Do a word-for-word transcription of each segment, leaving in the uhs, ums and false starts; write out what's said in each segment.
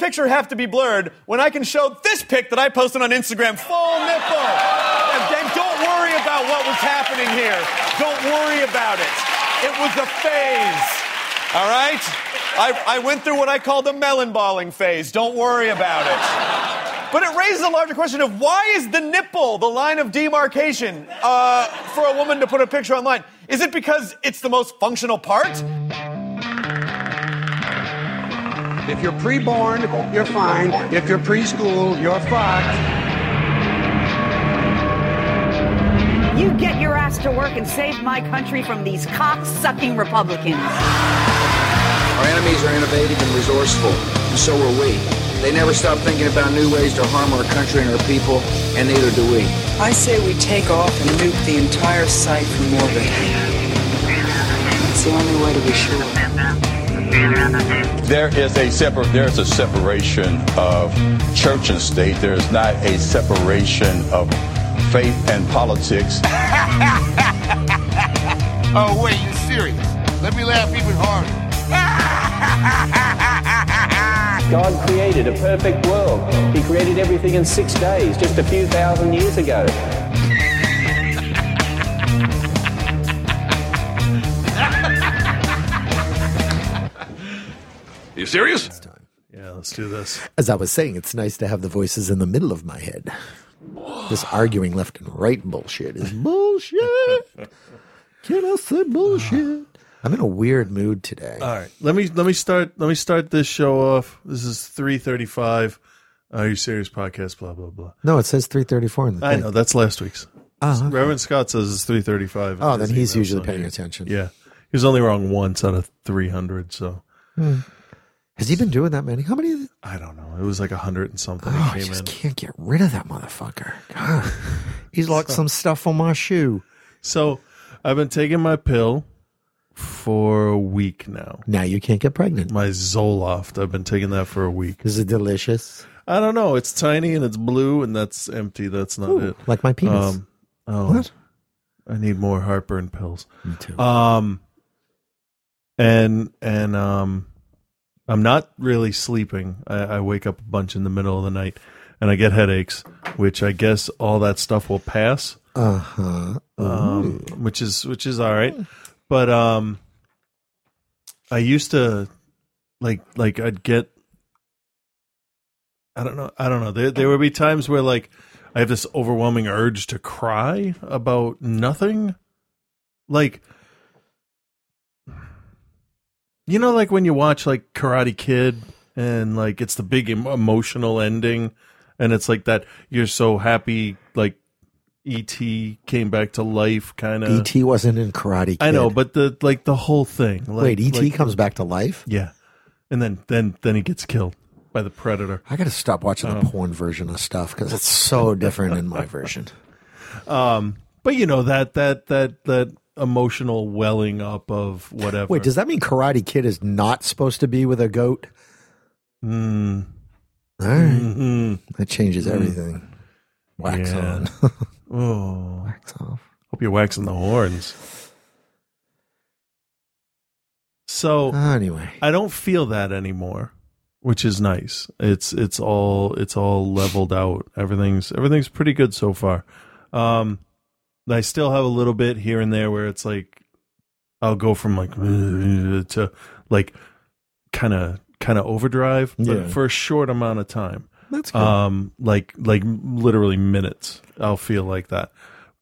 picture have to be blurred when I can show this pic that I posted on Instagram, full nipple? And then don't worry about what was happening here. Don't worry about it. It was a phase, all right? I, I went through what I call the melon balling phase. Don't worry about it. But it raises a larger question of why is the nipple the line of demarcation uh, for a woman to put a picture online? Is it because it's the most functional part? If you're pre-born, you're fine. If you're preschool, you're fucked. You get your ass to work and save my country from these cock-sucking Republicans. Our enemies are innovative and resourceful, and so are we. They never stop thinking about new ways to harm our country and our people, and neither do we. I say we take off and nuke the entire site from orbit. It's the only way to be sure. There is a separ- there's a separation of church and state. There is not a separation of faith and politics. Oh, wait, you're serious? Let me laugh even harder. God created a perfect world. He created everything in six days, just a few thousand years ago. You serious? It's time. Yeah, let's do this. As I was saying, it's nice to have the voices in the middle of my head. This arguing left and right bullshit is bullshit. Can I say bullshit? I'm in a weird mood today. All right, let me let me start let me start this show off. This is three thirty-five. Are you serious? Podcast. Blah blah blah. No, it says three thirty-four in the thing. I know that's last week's. Oh, okay. Reverend Scott says it's three thirty-five. Oh, then he's usually paying attention. Yeah, he was only wrong once out of three hundred. So. Hmm. Has he been doing that many? How many? I don't know. It was like a hundred and something. Oh, came I just in. Can't get rid of that motherfucker. God. He's locked so, some stuff on my shoe. So I've been taking my pill for a week now. Now you can't get pregnant. My Zoloft. I've been taking that for a week. Is it delicious? I don't know. It's tiny and it's blue and that's empty. That's not Ooh, it. Like my penis. Um, oh, what? I need more heartburn pills. Me too. Um, and, and, um, I'm not really sleeping. I, I wake up a bunch in the middle of the night, and I get headaches, which I guess all that stuff will pass. Uh huh. Um, which is which is all right, but um, I used to like like I'd get. I don't know. I don't know. There there would be times where like I have this overwhelming urge to cry about nothing, like. You know, like when you watch like Karate Kid and like it's the big em- emotional ending and it's like that you're so happy like E T came back to life kind of. E T wasn't in Karate Kid. I know, but the like the whole thing. Like, Wait, E T like, comes back to life? Yeah. And then, then, then he gets killed by the Predator. I got to stop watching um, the porn version of stuff because it's so different in my version. Um, but you know, that, that, that, that. emotional welling up of whatever. Wait, does that mean Karate Kid is not supposed to be with a goat? Mm. All right. Mm-hmm. That changes everything. Wax yeah. on. Oh. Wax off. Hope you're waxing the horns. So uh, anyway, I don't feel that anymore, which is nice. It's it's all it's all leveled out. Everything's everything's pretty good so far. Um I still have a little bit here and there where it's like I'll go from like to like kind of kind of overdrive, but yeah. for a short amount of time. That's good. Um, like like literally minutes. I'll feel like that.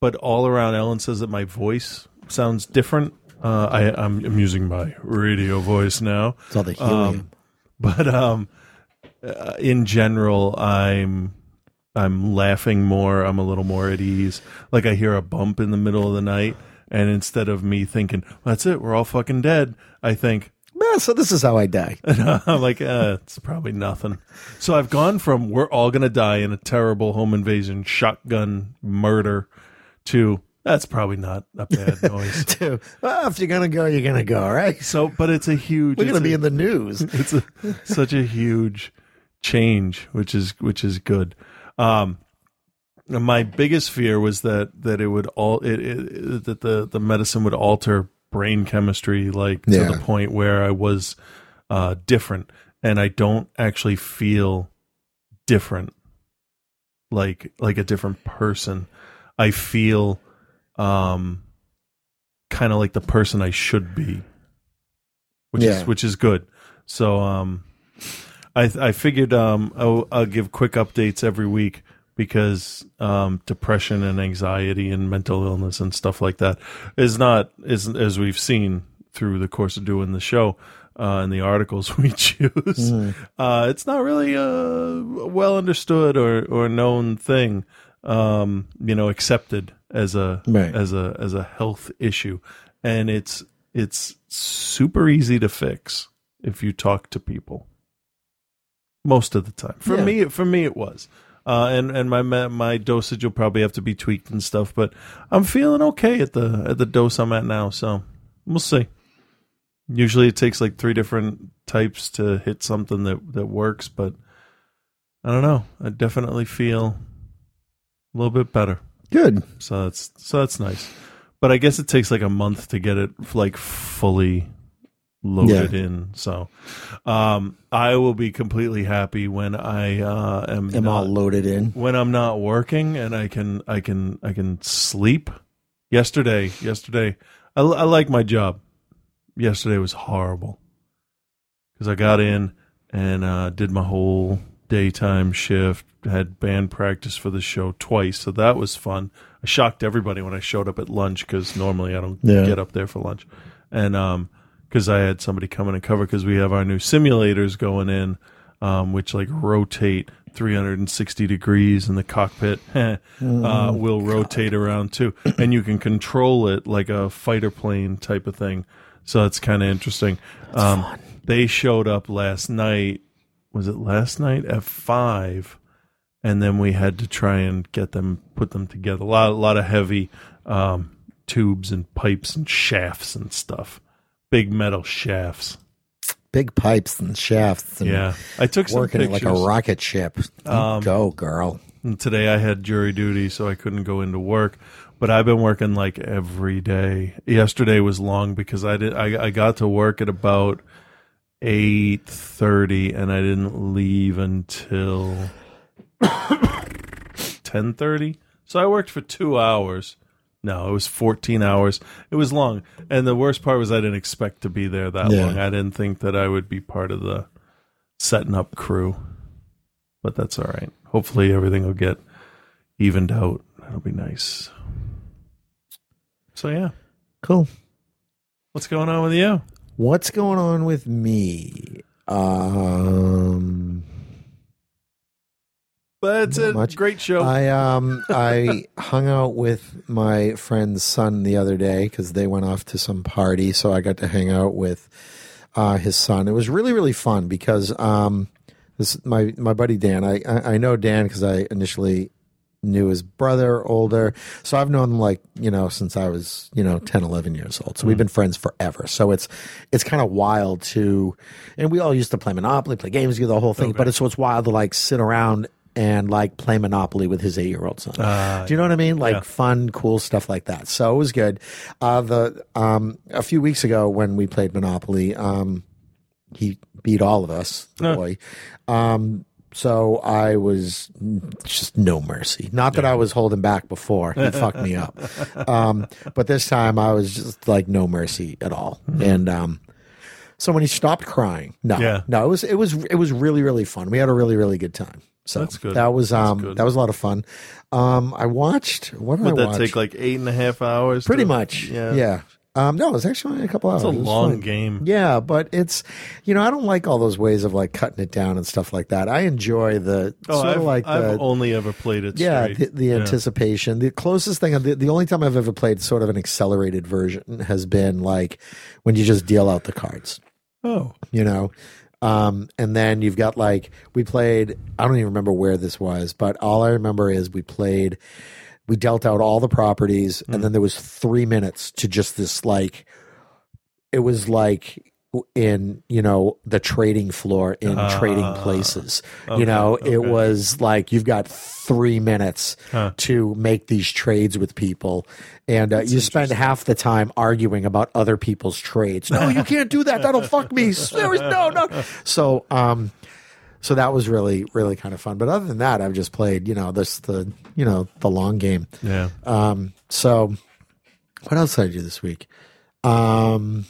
But all around, Ellen says that my voice sounds different. Uh, I, I'm, I'm using my radio voice now. It's all the helium. Um, but um, uh, in general, I'm. I'm laughing more. I'm a little more at ease. Like I hear a bump in the middle of the night, and instead of me thinking, well, that's it, we're all fucking dead, I think, well, so this is how I die. I'm like, uh, it's probably nothing. So I've gone from we're all going to die in a terrible home invasion, shotgun murder, to that's probably not a bad noise. to, well, if you're going to go, you're going to go, right? So, but it's a huge... We're going to be a, in the news. It's a, such a huge change, which is which is good. Um, my biggest fear was that, that it would all it, it, that the, the medicine would alter brain chemistry, like yeah. to the point where I was uh, different, and I don't actually feel different, like like a different person. I feel um, kind of like the person I should be, which yeah. is which is good. So um, I I figured um, I'll, I'll give quick updates every week, because um, depression and anxiety and mental illness and stuff like that is not, is, as we've seen through the course of doing the show uh, and the articles we choose, mm. uh, it's not really a well understood or, or known thing, um, you know, accepted as a right. as a as a health issue, and it's it's super easy to fix if you talk to people. Most of the time, for yeah. me, for me, it was. Uh, and and my my dosage will probably have to be tweaked and stuff, but I'm feeling okay at the at the dose I'm at now. So we'll see. Usually it takes like three different types to hit something that, that works, but I don't know. I definitely feel a little bit better. Good. So that's so that's nice. But I guess it takes like a month to get it like fully loaded yeah. in. So um I will be completely happy when I uh am, am not, all loaded in, when I'm not working and I can I can I can sleep. Yesterday yesterday I, I like my job. Yesterday was horrible because I got in and uh did my whole daytime shift, had band practice for the show twice, so that was fun. I shocked everybody when I showed up at lunch, because normally I don't yeah. get up there for lunch, and um because I had somebody come in and cover, because we have our new simulators going in, um, which like rotate three hundred sixty degrees in the cockpit. oh, uh, will God. rotate around too. And you can control it like a fighter plane type of thing. So it's kind of interesting. Um, they showed up last night. Was it last night at five? And then we had to try and get them, put them together. A lot, a lot of heavy um, tubes and pipes and shafts and stuff. Big metal shafts, big pipes and shafts. And yeah, I took some pictures. Working like a rocket ship. Um, go, girl. And today I had jury duty, so I couldn't go into work. But I've been working like every day. Yesterday was long because I did. I, I got to work at about eight thirty, and I didn't leave until ten thirty. So I worked for two hours. No, it was fourteen hours. It was long. And the worst part was I didn't expect to be there that yeah. long. I didn't think that I would be part of the setting up crew. But that's all right. Hopefully everything will get evened out. That'll be nice. So, yeah. Cool. What's going on with you? What's going on with me? Um... But it's Not a much. great show. I um I hung out with my friend's son the other day because they went off to some party, so I got to hang out with uh, his son. It was really really fun because um this my my buddy Dan. I I, I know Dan because I initially knew his brother older, so I've known him like you know since I was you know ten, eleven years old. So mm. we've been friends forever. So it's it's kind of wild to, and we all used to play Monopoly, play games, do the whole thing. Okay. But it's so it's wild to like sit around and like play Monopoly with his eight-year-old son. Uh, Do you know what I mean? Like yeah. fun, cool stuff like that. So it was good. Uh, the um, a few weeks ago when we played Monopoly, um, he beat all of us, the uh. boy. Um, so I was just no mercy. Not that yeah. I was holding back before. He fucked me up. Um, but this time I was just like no mercy at all. Mm-hmm. And um, so when he stopped crying, no, yeah. no, it was it was it was really really fun. We had a really really good time. So That's good. that was um That's good. that was a lot of fun. Um, I watched what did Would I that watch? Take like eight and a half hours? Pretty to, much, yeah. yeah. Um, no, it was actually only a couple hours. It's a long it game. Yeah, but it's you know I don't like all those ways of like cutting it down and stuff like that. I enjoy the oh, sort I've, of like the, I've only ever played it. Yeah, straight. the, the yeah. anticipation. The closest thing, the, the only time I've ever played sort of an accelerated version has been like when you just deal out the cards. Oh, you know. Um, and then you've got like, we played, I don't even remember where this was, but all I remember is we played, we dealt out all the properties mm. and then there was three minutes to just this, like, it was like in, you know, the trading floor in uh, Trading Places. Okay, you know, okay. It was like, you've got three minutes huh. to make these trades with people. And uh, you spend half the time arguing about other people's trades. No, you can't do that. That'll fuck me. There is no, no. So, um, so that was really, really kind of fun. But other than that, I've just played, you know, this, the, you know, the long game. Yeah. Um, so what else did I do this week? Um,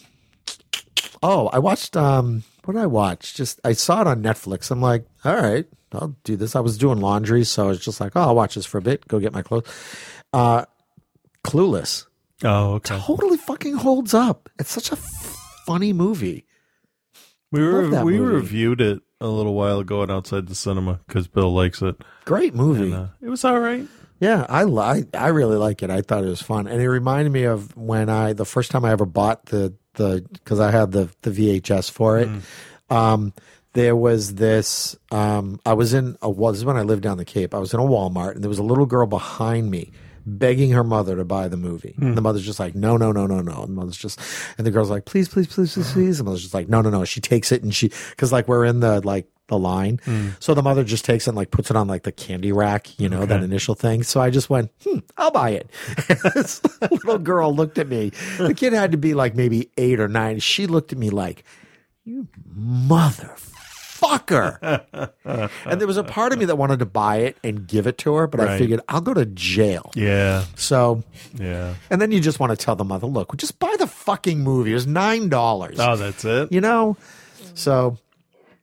oh, I watched, um, what did I watch? Just, I saw it on Netflix. I'm like, all right, I'll do this. I was doing laundry. So I was just like, oh, I'll watch this for a bit. Go get my clothes. Uh, Clueless. Oh, okay. Totally fucking holds up. It's such a funny movie. We were, we movie. reviewed it a little while ago at Outside the Cinema because Bill likes it. Great movie. And, uh, it was all right. Yeah, I li- I really like it. I thought it was fun, and it reminded me of when I the first time I ever bought the the because I had the the V H S for it. Mm. Um, there was this. Um, I was in a this is when I lived down the Cape. I was in a Walmart, and there was a little girl behind me begging her mother to buy the movie. Mm. And the mother's just like, no, no, no, no, no. And the mother's just, and the girl's like, please, please, please, please, please. And the mother's just like, no, no, no. She takes it and she, cause like we're in the, like the line. Mm. So the mother just takes it and like puts it on like the candy rack, you know, okay. that initial thing. So I just went, hmm, I'll buy it. This little girl looked at me. The kid had to be like maybe eight or nine. She looked at me like, you motherfucker. Fucker. And there was a part of me that wanted to buy it and give it to her, but right. I figured I'll go to jail. Yeah. So, yeah. And then you just want to tell the mother, look, just buy the fucking movie. It was nine dollars. Oh, that's it. You know? So,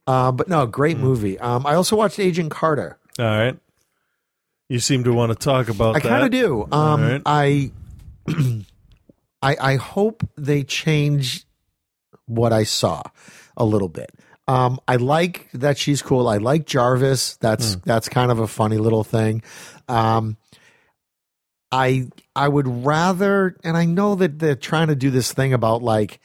uh, but no, great mm. movie. Um, I also watched Agent Carter. All right. You seem to want to talk about I that. I kind of do. Um, right. I, I, I hope they change what I saw a little bit. Um, I like that she's cool. I like Jarvis. That's mm. that's kind of a funny little thing. Um, I I would rather, and I know that they're trying to do this thing about like,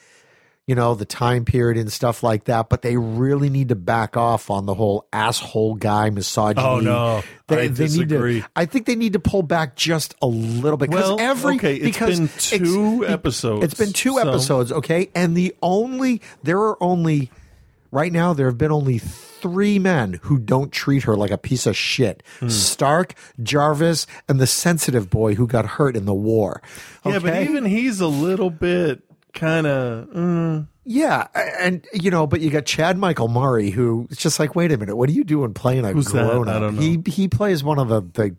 you know, the time period and stuff like that, but they really need to back off on the whole asshole guy misogyny. Oh no, they, I they disagree. Need to, I think they need to pull back just a little bit. Well, every, okay, it's because been two it's, episodes. It's been two so. episodes, okay, and the only there are only. Right now, there have been only three men who don't treat her like a piece of shit. Mm. Stark, Jarvis, and the sensitive boy who got hurt in the war. Okay? Yeah, but even he's a little bit kind of... Mm. Yeah, and, you know, but you got Chad Michael Murray, who it's just like, wait a minute, what are you doing playing a grown-up? He, he plays one of the... the,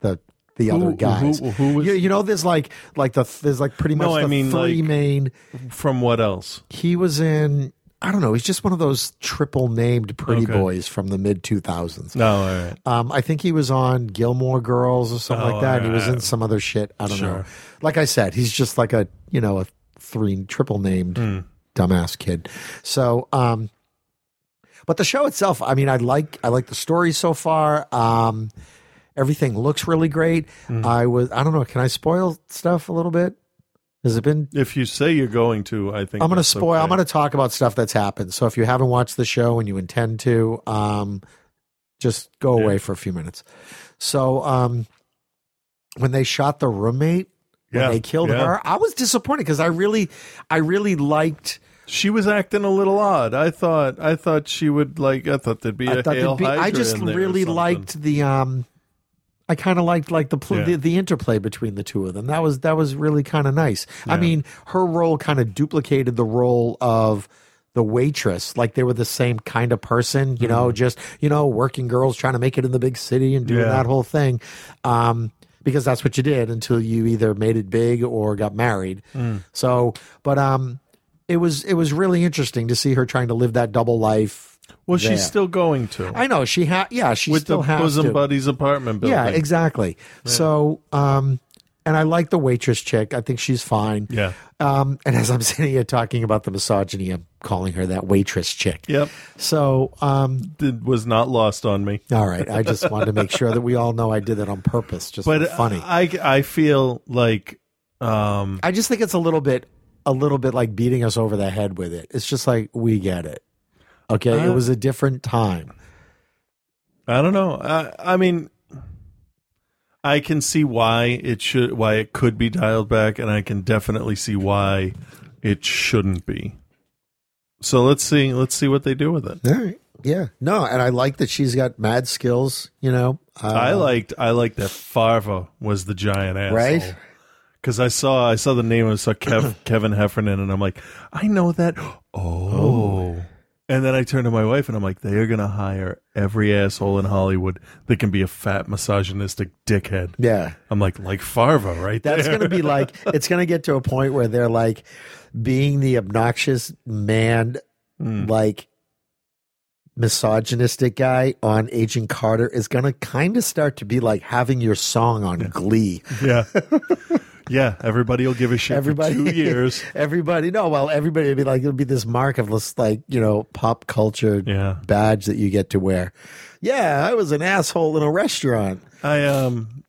the The who, other guys, who, who was, you, you know, there's like, like the there's like pretty much no, the I mean, three like, main. From what else? He was in. I don't know. He's just one of those triple named pretty okay. boys from the mid two thousands. No, all right. um, I think he was on Gilmore Girls or something oh, like that. Right. He was in some other shit. I don't sure. know. Like I said, he's just like a you know a three triple named mm. dumbass kid. So, um, but the show itself, I mean, I like I like the story so far. Um, everything looks really great. Mm. I was I don't know. Can I spoil stuff a little bit? Has it been? If you say you're going to, I think I'm going to spoil. Okay. I'm going to talk about stuff that's happened. So if you haven't watched the show and you intend to, um, just go yeah. away for a few minutes. So um, when they shot the roommate, when yeah. they killed yeah. her, I was disappointed because I really, I really liked. She was acting a little odd. I thought, I thought she would like. I thought there'd be I a Hail Hydra. I just in there really liked the. Um, I kind of liked like the, pl- yeah. the the interplay between the two of them. That was that was really kind of nice. Yeah. I mean, her role kind of duplicated the role of the waitress. Like they were the same kind of person, you mm. know, just you know, working girls trying to make it in the big city and doing yeah. that whole thing. Um, because that's what you did until you either made it big or got married. Mm. So, but um, it was it was really interesting to see her trying to live that double life. Well, there. She's still going to. I know she ha- Yeah, she With still has to. With the bosom buddies apartment building. Yeah, exactly. Yeah. So, um, and I like the waitress chick. I think she's fine. Yeah. Um, and as I'm sitting here talking about the misogyny, I'm calling her that waitress chick. Yep. So, um, it was not lost on me. All right, I just wanted to make sure that we all know I did it on purpose. Just but funny. I I feel like um, I just think it's a little bit a little bit like beating us over the head with it. It's just like we get it. Okay, uh, it was a different time. I don't know. I, I mean, I can see why it should, why it could be dialed back, and I can definitely see why it shouldn't be. So let's see. Let's see what they do with it. All right. Yeah. No, and I like that she's got mad skills, you know. Uh, I liked I liked that Farva was the giant asshole. Right? Because I saw I saw the name, I saw Kev, Kevin Heffernan, and I'm like, I know that. Oh. oh. And then I turned to my wife, and I'm like, they are going to hire every asshole in Hollywood that can be a fat, misogynistic dickhead. Yeah. I'm like, like Farva, right? That's going to be like, it's going to get to a point where they're like being the obnoxious man, mm. like, misogynistic guy on Agent Carter is going to kind of start to be like having your song on yeah. Glee. Yeah. Yeah. Everybody will give a shit everybody, for two years. Everybody. No, well, everybody will be like, it'll be this mark of this, like, you know, pop culture yeah. badge that you get to wear. Yeah. I was an asshole in a restaurant. I, um,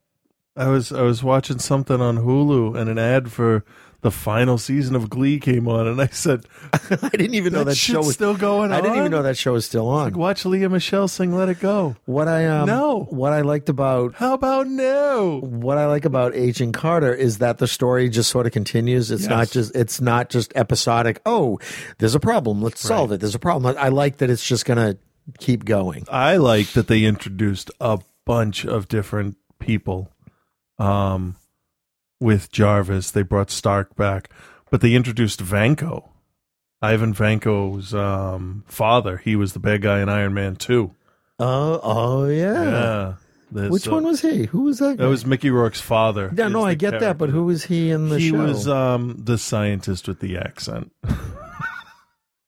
I was, I was watching something on Hulu and an ad for the final season of Glee came on, and I said, I didn't even know that, that show was still going on. I didn't even know that show was still on. Like, watch Leah Michelle sing Let It Go. What I um, no. What I liked about How about no? What I like about Agent Carter is that the story just sort of continues. It's yes. not just it's not just episodic. Oh, there's a problem. Let's right. solve it. There's a problem. I like that it's just gonna keep going. I like that they introduced a bunch of different people. Um With Jarvis, they brought Stark back, but they introduced Vanko, Ivan Vanko's um, father. He was the bad guy in Iron Man two. Oh, oh yeah. yeah Which uh, one was he? Who was that guy? That was Mickey Rourke's father. Yeah, no, I get character. that, but who was he in the he show? He was um, the scientist with the accent.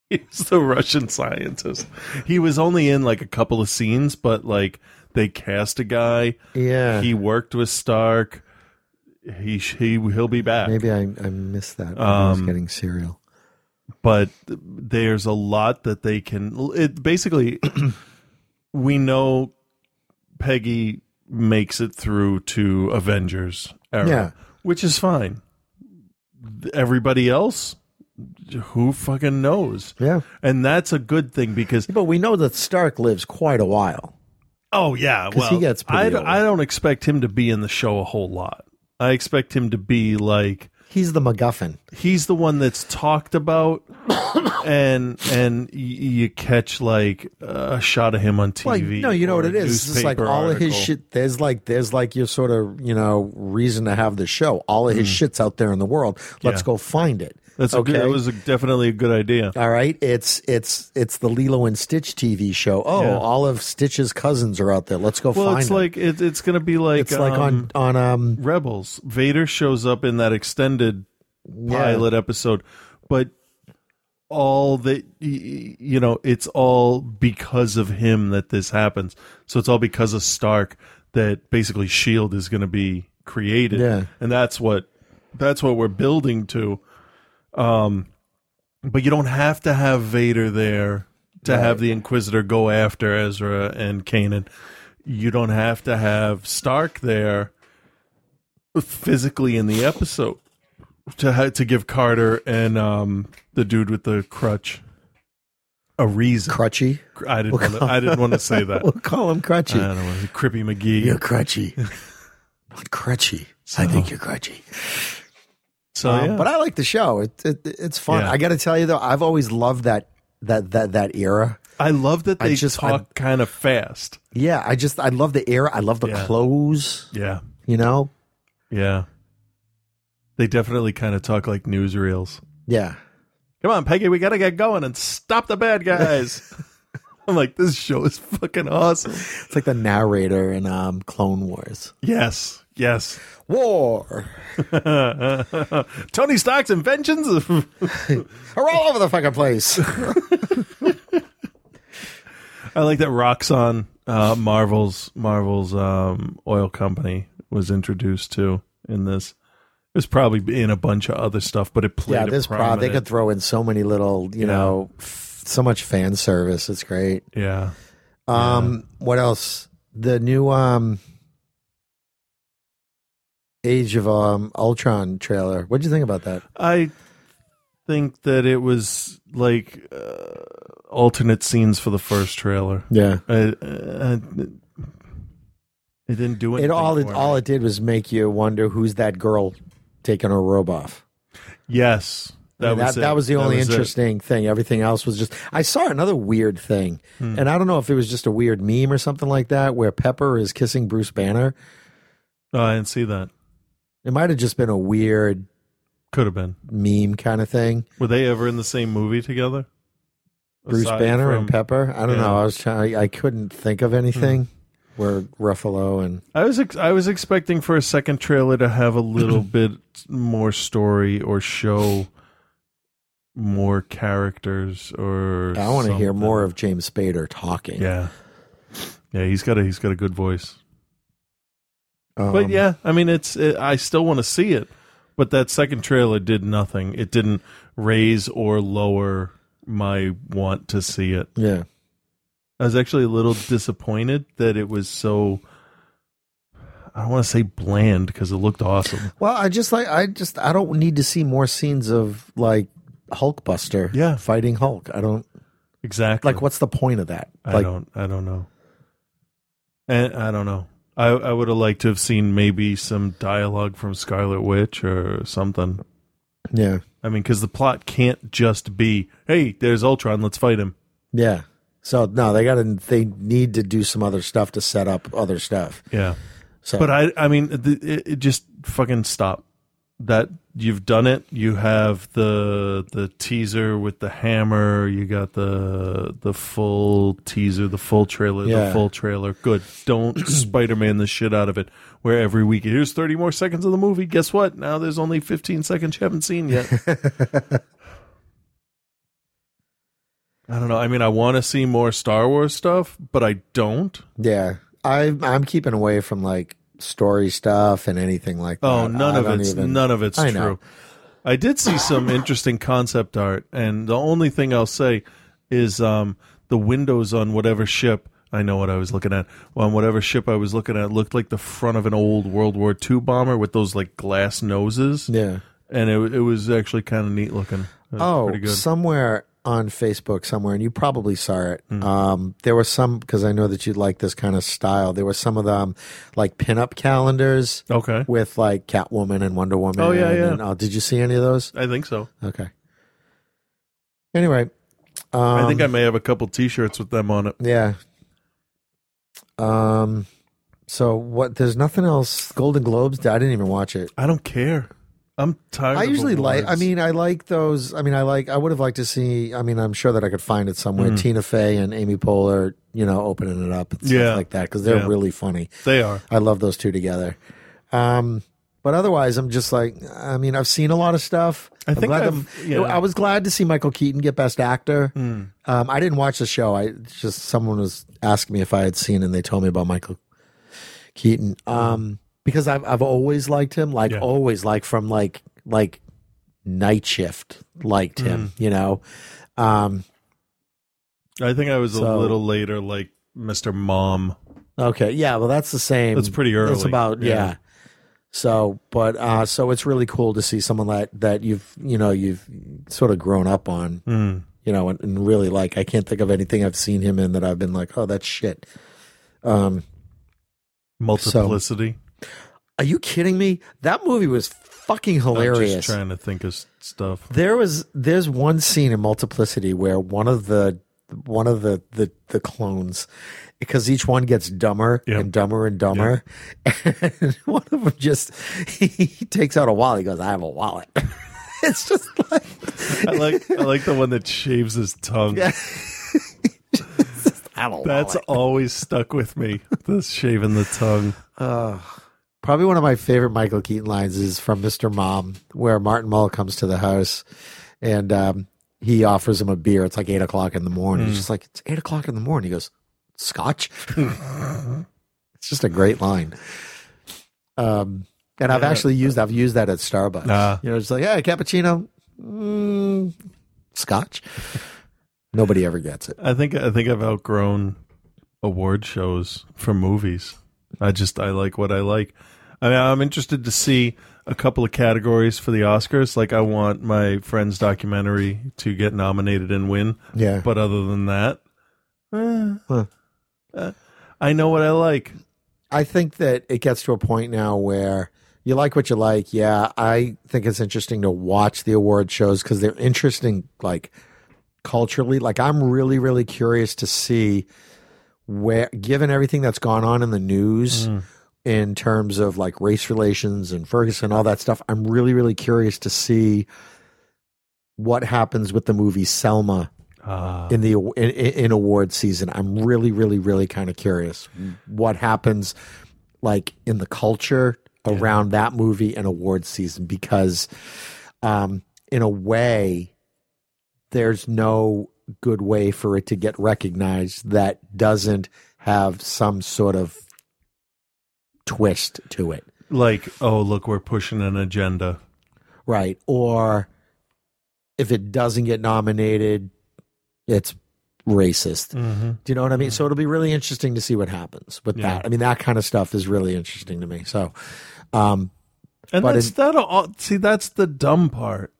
He was the Russian scientist. He was only in like a couple of scenes, but like they cast a guy. Yeah, he worked with Stark. He, he he'll be back. Maybe I, I missed that. When um, I was getting cereal, but there's a lot that they can. It basically, we know Peggy makes it through to Avengers era, yeah. which is fine. Everybody else, who fucking knows? Yeah, and that's a good thing because. But we know that Stark lives quite a while. Oh yeah, well he gets I old. I don't expect him to be in the show a whole lot. I expect him to be like he's the MacGuffin. He's the one that's talked about, and and you catch like a shot of him on T V. Like, no, you know what it is. It's just like all article. of his shit. There's like there's like your sort of you know reason to have the show. All of his mm. shit's out there in the world. Let's yeah. go find it. That's okay. A good, that was a, definitely a good idea. All right, it's it's it's the Lilo and Stitch T V show. Oh, yeah. All of Stitch's cousins are out there. Let's go well, find it's them. Like, it, it's going to be like it's um, like on on um, Rebels. Vader shows up in that extended yeah. pilot episode, but all that you know, it's all because of him that this happens. So it's all because of Stark that basically S H I E L D is going to be created, yeah. and that's what that's what we're building to. Um, but you don't have to have Vader there to right. have the Inquisitor go after Ezra and Kanan. You don't have to have Stark there physically in the episode to ha- to give Carter and um the dude with the crutch a reason. Crutchy? I didn't. We'll wanna, I didn't want to say that. We'll call him Crutchy. I don't know. Crippy McGee. You're crutchy. What crutchy? So. I think you're crutchy. So, um, yeah. But I like the show. It, it it's fun. Yeah. I got to tell you though, I've always loved that that that that era. I love that they I just talk kind of fast. Yeah, I just I love the era. I love the yeah. clothes. Yeah, you know. Yeah, they definitely kind of talk like newsreels. Yeah, come on, Peggy, we got to get going and stop the bad guys. I'm like, this show is fucking awesome. It's like the narrator in um, Clone Wars. Yes. Yes. War. Tony Stark's inventions are all over the fucking place. I like that Roxxon, uh, Marvel's Marvel's um, oil company, was introduced to in this. It was probably in a bunch of other stuff, but it played. Yeah, this prob- they could throw in so many little, you yeah. know, f- so much fan service. It's great. Yeah. Um. Yeah. What else? The new um. Age of um, Ultron trailer. What'd you think about that? I think that it was like uh, alternate scenes for the first trailer. Yeah, I, I, I, it didn't do anything. It all it, all it did was make you wonder who's that girl taking her robe off. Yes, That, I mean, was, that, that was the that only was interesting it. thing. Everything else was just... I saw another weird thing, hmm. and I don't know if it was just a weird meme or something like that, where Pepper is kissing Bruce Banner. Oh, I didn't see that. It might have just been a weird... Could have been. Meme kind of thing. Were they ever in the same movie together? Bruce Aside Banner from, and Pepper? I don't yeah. know. I was trying. I couldn't think of anything. Hmm. Where Ruffalo and I was ex- I was expecting for a second trailer to have a little bit more story or show more characters or. I want to hear more of James Spader talking. Yeah, yeah, he's got a he's got a good voice. Um, but yeah, I mean, it's it, I still want to see it, but that second trailer did nothing. It didn't raise or lower my want to see it. Yeah. I was actually a little disappointed that it was so, I don't want to say bland because it looked awesome. Well, I just like, I just, I don't need to see more scenes of like Hulkbuster yeah. fighting Hulk. I don't. Exactly. Like, what's the point of that? Like, I don't, I don't know. And I don't know. I, I would have liked to have seen maybe some dialogue from Scarlet Witch or something. Yeah. I mean, because the plot can't just be, hey, there's Ultron, let's fight him. Yeah. So no, they got to. They need to do some other stuff to set up other stuff. Yeah. So, but I, I mean, it, it just fucking stop. That you've done it. You have the the teaser with the hammer. You got the the full teaser, the full trailer, yeah. the full trailer. Good. Don't Spider-Man the shit out of it. Where every week here's thirty more seconds of the movie. Guess what? Now there's only fifteen seconds you haven't seen yet. I don't know. I mean, I want to see more Star Wars stuff, but I don't. Yeah. I, I'm keeping away from, like, story stuff and anything like that. Oh, none I of it's, even, none of it's I true. Know. I did see some interesting concept art, and the only thing I'll say is um, the windows on whatever ship, I know what I was looking at, on whatever ship I was looking at looked like the front of an old World War Two bomber with those, like, glass noses. Yeah. And it, it was actually kind of neat looking. Oh, pretty good. Somewhere... on Facebook somewhere, and you probably saw it. Mm. Um, there were some, because I know that you'd like this kind of style. There were some of them, like pinup calendars, okay, with like Catwoman and Wonder Woman. Oh yeah, and, yeah. And, oh, did you see any of those? I think so. Okay. Anyway, um, I think I may have a couple T-shirts with them on it. Yeah. Um. So what? There's nothing else. Golden Globes. I didn't even watch it. I don't care. I'm tired. I usually like, I mean, I like those. I mean, I like, I would have liked to see, I mean, I'm sure that I could find it somewhere. Mm-hmm. Tina Fey and Amy Poehler, you know, opening it up and stuff yeah. like that because they're yeah. really funny. They are. I love those two together. Um, but otherwise, I'm just like, I mean, I've seen a lot of stuff. I I'm think I've, yeah. I was glad to see Michael Keaton get Best Actor. Mm. Um, I didn't watch the show. I just, someone was asking me if I had seen it, and they told me about Michael Keaton. Um, mm. Because I've I've always liked him, like yeah. always, like from like like Night Shift liked him, mm. you know. Um, I think I was so, a little later, like Mister Mom. Okay, yeah, well, that's the same. It's pretty early. It's about yeah. yeah. So, but uh, so it's really cool to see someone that that you've you know you've sort of grown up on, mm. you know, and, and really like. I can't think of anything I've seen him in that I've been like, oh, that's shit. Um, Multiplicity. So, are you kidding me? That movie was fucking hilarious. I'm just trying to think of stuff. There was there's one scene in Multiplicity where one of the one of the the, the clones, because each one gets dumber yep. and dumber and dumber, yep. and one of them just he, he takes out a wallet. He goes, "I have a wallet." It's just like I like I like the one that shaves his tongue. Yeah. just, I have a That's wallet. Always stuck with me. The shaving the tongue. Oh. Probably one of my favorite Michael Keaton lines is from Mister Mom, where Martin Mull comes to the house and um, he offers him a beer. It's like eight o'clock in the morning. Mm. He's just like, it's eight o'clock in the morning. He goes, Scotch? It's just a great line. Um, and I've yeah. actually used, I've used that at Starbucks. Nah. You know, it's like, hey, cappuccino, mm, Scotch. Nobody ever gets it. I think, I think I've outgrown award shows for movies. I just, I like what I like. I mean, I'm interested to see a couple of categories for the Oscars. Like, I want my friend's documentary to get nominated and win. Yeah. But other than that, eh, huh. eh, I know what I like. I think that it gets to a point now where you like what you like. Yeah, I think it's interesting to watch the award shows because they're interesting, like, culturally. Like, I'm really, really curious to see where, given everything that's gone on in the news mm. in terms of, like, race relations and Ferguson, all that stuff, I'm really, really curious to see what happens with the movie Selma uh. in the in, in award season. I'm really, really, really kind of curious what happens, like, in the culture yeah. around that movie and award season, because um, in a way, there's no good way for it to get recognized that doesn't have some sort of twist to it. Like, oh, look, we're pushing an agenda. Right. Or if it doesn't get nominated, it's racist. Mm-hmm. Do you know what I mean? Mm-hmm. So it'll be really interesting to see what happens with yeah. that. I mean, that kind of stuff is really interesting to me. So, um, and but that's in, that. See, that's the dumb part.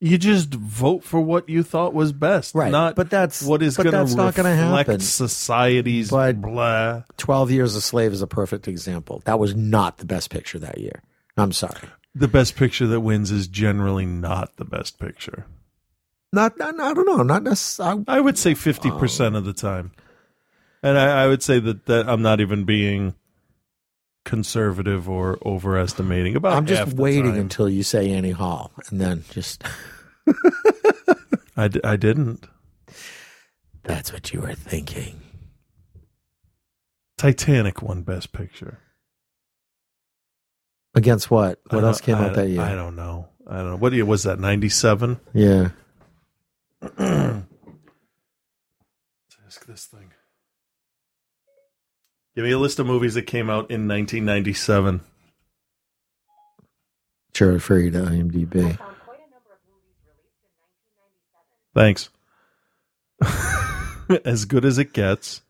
You just vote for what you thought was best, right? Not but that's what is going to reflect happen. Society's but blah. Twelve Years a Slave is a perfect example. That was not the best picture that year. I'm sorry. The best picture that wins is generally not the best picture. Not, not I don't know. Not necessarily. I would say fifty oh. percent of the time, and I, I would say that, that I'm not even being conservative or overestimating. About I'm just waiting time. Until you say Annie Hall, and then just. I, d- I didn't. That's what you were thinking. Titanic won Best Picture. Against what? What else came I, out that year? I don't know. I don't know. What year was that? ninety-seven? Yeah. Let's ask this thing. Give me a list of movies that came out in nineteen ninety-seven. Sure, refer you to I M D B. Thanks. As Good as It Gets.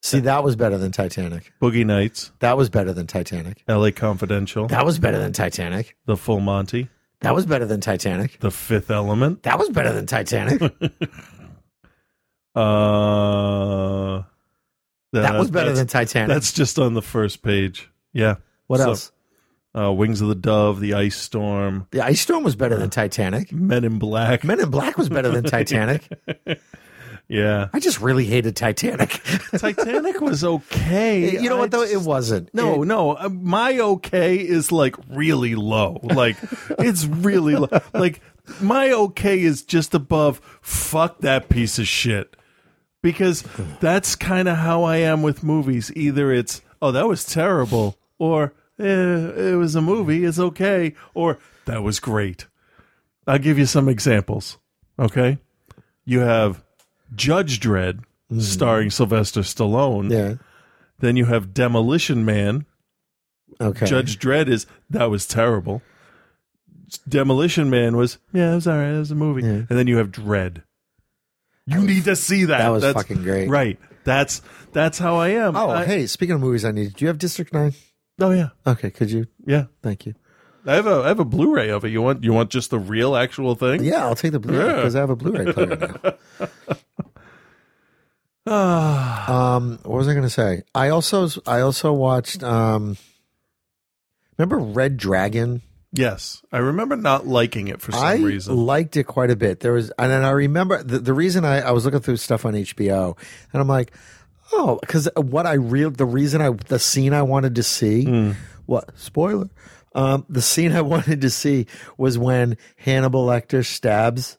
See, that was better than Titanic. Boogie Nights. That was better than Titanic. L A Confidential. That was better than Titanic. The Full Monty. That was better than Titanic. The Fifth Element. That was better than Titanic. uh, that, that was better than Titanic. That's just on the first page. Yeah. What so, else? Uh, Wings of the Dove, The Ice Storm. The Ice Storm was better uh, than Titanic. Men in Black. Men in Black was better than Titanic. Yeah. I just really hated Titanic. Titanic was okay. You know what, though? It wasn't. No, it, no. My okay is, like, really low. Like, it's really low. Like, my okay is just above, fuck that piece of shit. Because that's kind of how I am with movies. Either it's, oh, that was terrible. Or, eh, it was a movie. It's okay. Or, that was great. I'll give you some examples. Okay? You have Judge Dredd, mm. starring Sylvester Stallone. Yeah. Then you have Demolition Man. Okay. Judge Dredd is, that was terrible. Demolition Man was, yeah, it was all right. It was a movie. Yeah. And then you have Dredd. You need to see that. That was that's, fucking great. Right. That's that's how I am. Oh, I, hey, speaking of movies I need, do you have District nine? Oh, yeah. Okay, could you? Yeah. Thank you. I have a I have a Blu-ray of it. You want you want just the real actual thing? Yeah, I'll take the Blu-ray because yeah. I have a Blu-ray player now. um, what was I going to say? I also I also watched. Um, remember Red Dragon? Yes, I remember not liking it for some I reason. I liked it quite a bit. There was, and then I remember the, the reason I, I was looking through stuff on H B O, and I'm like, oh, because what I real the reason I the scene I wanted to see. Mm. What spoiler? Um, the scene I wanted to see was when Hannibal Lecter stabs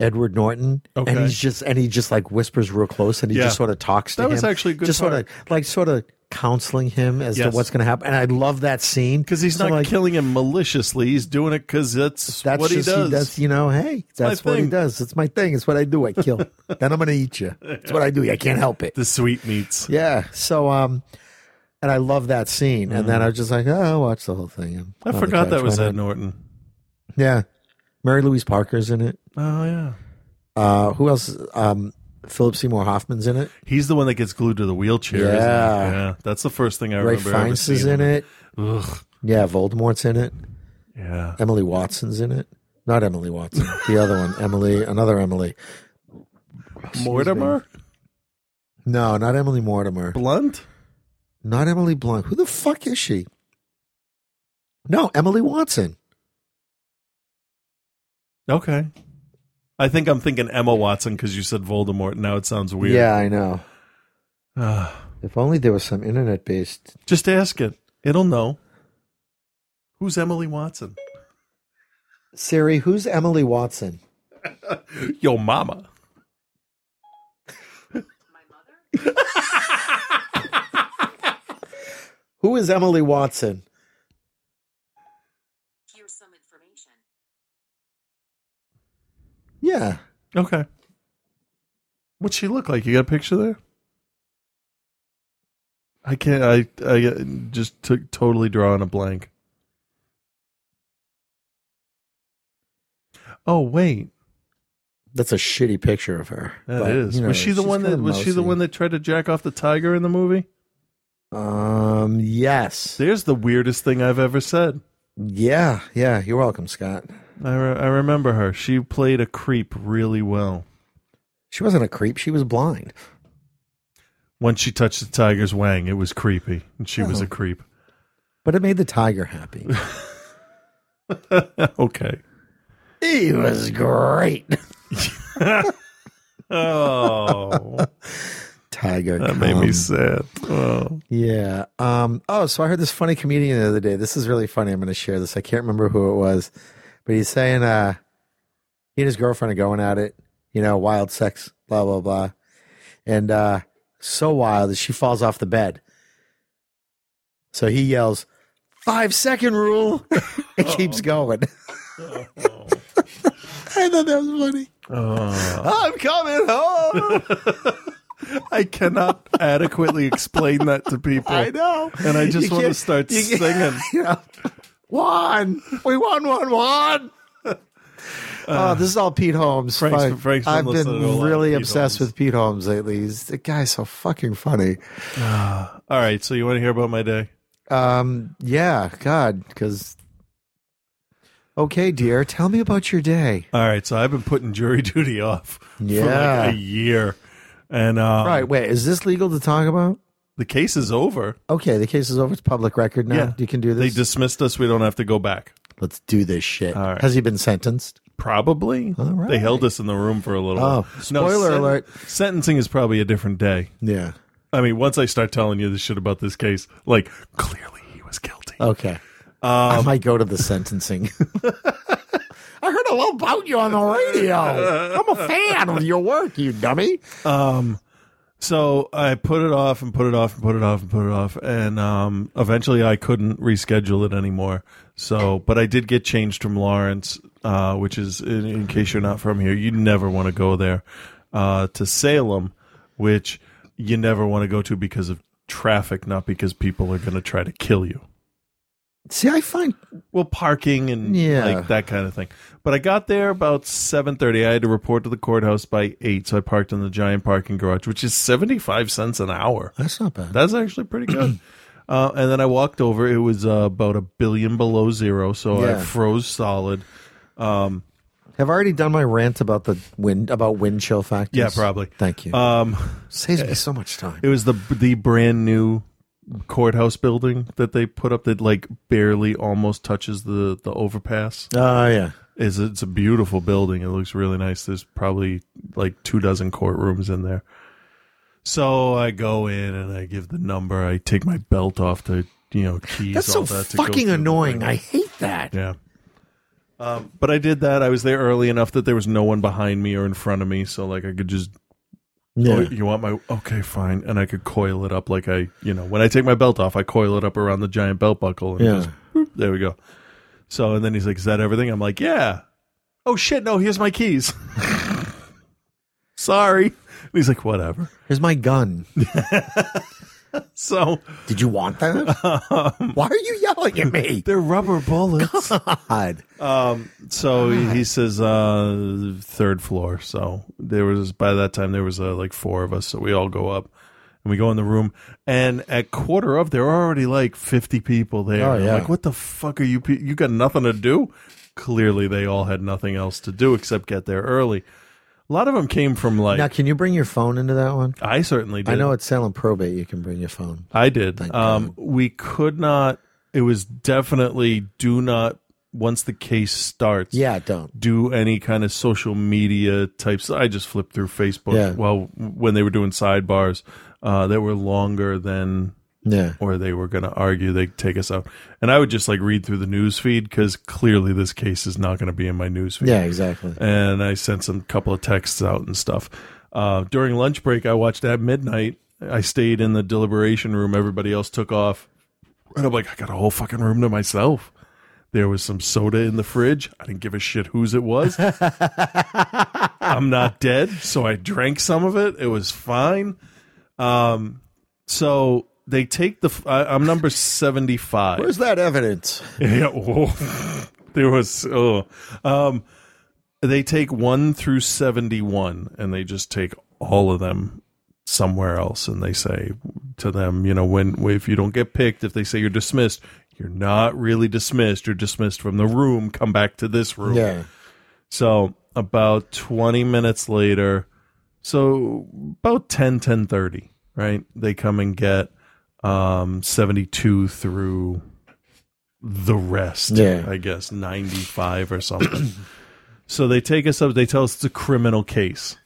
Edward Norton, okay. and he's just and he just like whispers real close, and he yeah. just sort of talks to that him. That was actually a good. Just part. sort of like sort of counseling him as yes. to what's going to happen, and I love that scene because he's so not like, killing him maliciously. He's doing it because that's, that's what just, he does. He, that's you know, hey, that's my what thing. he does. It's my thing. It's what I do. I kill. Then I'm going to eat you. That's what I do. I can't help it. The sweetmeats. Yeah. So, um, and I love that scene, mm-hmm. and then I was just like, oh, I'll watch the whole thing. I'm I forgot that was Ed Norton. Yeah. Mary Louise Parker's in it. Oh, yeah. Uh, who else? Um, Philip Seymour Hoffman's in it. He's the one that gets glued to the wheelchair, yeah. isn't he? Yeah. That's the first thing I Ray remember. Ray Fiennes is in it. Ugh. Yeah, Voldemort's in it. Yeah. Emily Watson's in it. Not Emily Watson. The other one. Emily, another Emily. Excuse Mortimer? Me. No, not Emily Mortimer. Blunt? Not Emily Blunt. Who the fuck is she? No, Emily Watson. Okay. I think I'm thinking Emma Watson because you said Voldemort. Now it sounds weird. Yeah, I know. Uh, if only there was some internet-based... Just ask it. It'll know. Who's Emily Watson? Siri, who's Emily Watson? Yo mama. My mother? Who is Emily Watson? Here's some information. Yeah. Okay. What's she look like? You got a picture there? I can't. I I just took totally drawing a blank. Oh wait, that's a shitty picture of her. That but, is. You know, was she the one that was mousy. She the one that tried to jack off the tiger in the movie? Um. Yes. There's the weirdest thing I've ever said. Yeah. Yeah. You're welcome, Scott. I re- I remember her. She played a creep really well. She wasn't a creep. She was blind. Once she touched the tiger's wang, it was creepy, and she oh. was a creep. But it made the tiger happy. Okay. He was great. Oh. Tiger. That come. Made me sad. Oh. Yeah. Um, oh, so I heard this funny comedian the other day. This is really funny. I'm going to share this. I can't remember who it was. But he's saying uh, he and his girlfriend are going at it. You know, wild sex, blah, blah, blah. And... uh so wild that she falls off the bed. So he yells, five second rule, and oh. keeps going. Oh. I thought that was funny. Oh. I'm coming home. I cannot adequately explain that to people. I know. And I just you want to start you singing. You know, won. We won, won, won. Uh, oh, this is all Pete Holmes. Frank's, Frank's been I've been really obsessed Holmes. with Pete Holmes lately. He's, the guy's so fucking funny. Uh, all right, so you want to hear about my day? Um, yeah, God, because... Okay, dear, tell me about your day. All right, so I've been putting jury duty off yeah. for like a year. And um, right, wait, is this legal to talk about? The case is over. Okay, the case is over. It's public record now. Yeah. You can do this. They dismissed us. We don't have to go back. Let's do this shit. All right. Has he been sentenced? Probably. All right. They held us in the room for a little oh, while. Spoiler no, sen- alert. Sentencing is probably a different day. Yeah. I mean, once I start telling you this shit about this case, like, clearly he was guilty. Okay. Um, I might go to the sentencing. I heard a lot about you on the radio. I'm a fan of your work, you dummy. Um, so I put it off and put it off and put it off and put it off. And um, eventually I couldn't reschedule it anymore. So, but I did get changed from Lawrence, uh, which is, in, in case you're not from here, you never want to go there, uh, to Salem, which you never want to go to because of traffic, not because people are going to try to kill you. See, I find... Well, parking and yeah. like that kind of thing. But I got there about seven thirty. I had to report to the courthouse by eight, so I parked in the giant parking garage, which is seventy-five cents an hour. That's not bad. That's actually pretty good. Uh, and then I walked over. It was uh, about a billion below zero, so yeah. I froze solid. Um, Have I already done my rant about the wind about wind chill factors? Yeah, probably. Thank you. Um, Saves me so much time. It was the the brand new courthouse building that they put up that like barely almost touches the the overpass. Oh uh, yeah, is it's a beautiful building. It looks really nice. There's probably like two dozen courtrooms in there. So I go in and I give the number. I take my belt off to, you know, keys. That's all so that to fucking go annoying. I hate that. Yeah. Um, but I did that. I was there early enough that there was no one behind me or in front of me. So, like, I could just, yeah. oh, you want my, okay, fine. And I could coil it up like I, you know, when I take my belt off, I coil it up around the giant belt buckle. And yeah. Just, whoop, there we go. So, and then he's like, is that everything? I'm like, yeah. Oh, shit. No, here's my keys. Sorry. He's like, whatever. Here's my gun. So, did you want that? Um, Why are you yelling at me? They're rubber bullets. God. Um, so God. He says, uh, third floor. So there was by that time there was uh, like four of us. So we all go up and we go in the room. And at quarter of, there are already like fifty people there. Oh, yeah. Like, what the fuck are you? Pe- you got nothing to do. Clearly, they all had nothing else to do except get there early. A lot of them came from like... Now, can you bring your phone into that one? I certainly did. I know at Salem Probate you can bring your phone. I did. Um, we could not It was definitely do not, once the case starts, yeah, don't do any kind of social media types. I just flipped through Facebook yeah. while when they were doing sidebars uh, that were longer than, yeah, or they were going to argue they'd take us out. And I would just like read through the news feed because clearly this case is not going to be in my news feed. Yeah, exactly. And I sent some couple of texts out and stuff. Uh, during lunch break, I watched At Midnight. I stayed in the deliberation room. Everybody else took off. And I'm like, I got a whole fucking room to myself. There was some soda in the fridge. I didn't give a shit whose it was. I'm not dead, so I drank some of it. It was fine. Um, so they take the... I, I'm number seventy-five. Where's that evidence? Yeah, oh, there was... Oh, um, they take one through seventy-one, and they just take all of them somewhere else, and they say to them, you know, when if you don't get picked, if they say you're dismissed, you're not really dismissed. You're dismissed from the room. Come back to this room. Yeah. So about twenty minutes later, so about ten, ten thirty, right? They come and get um, seventy-two through the rest, yeah. I guess, ninety-five or something. So they take us up. They tell us it's a criminal case.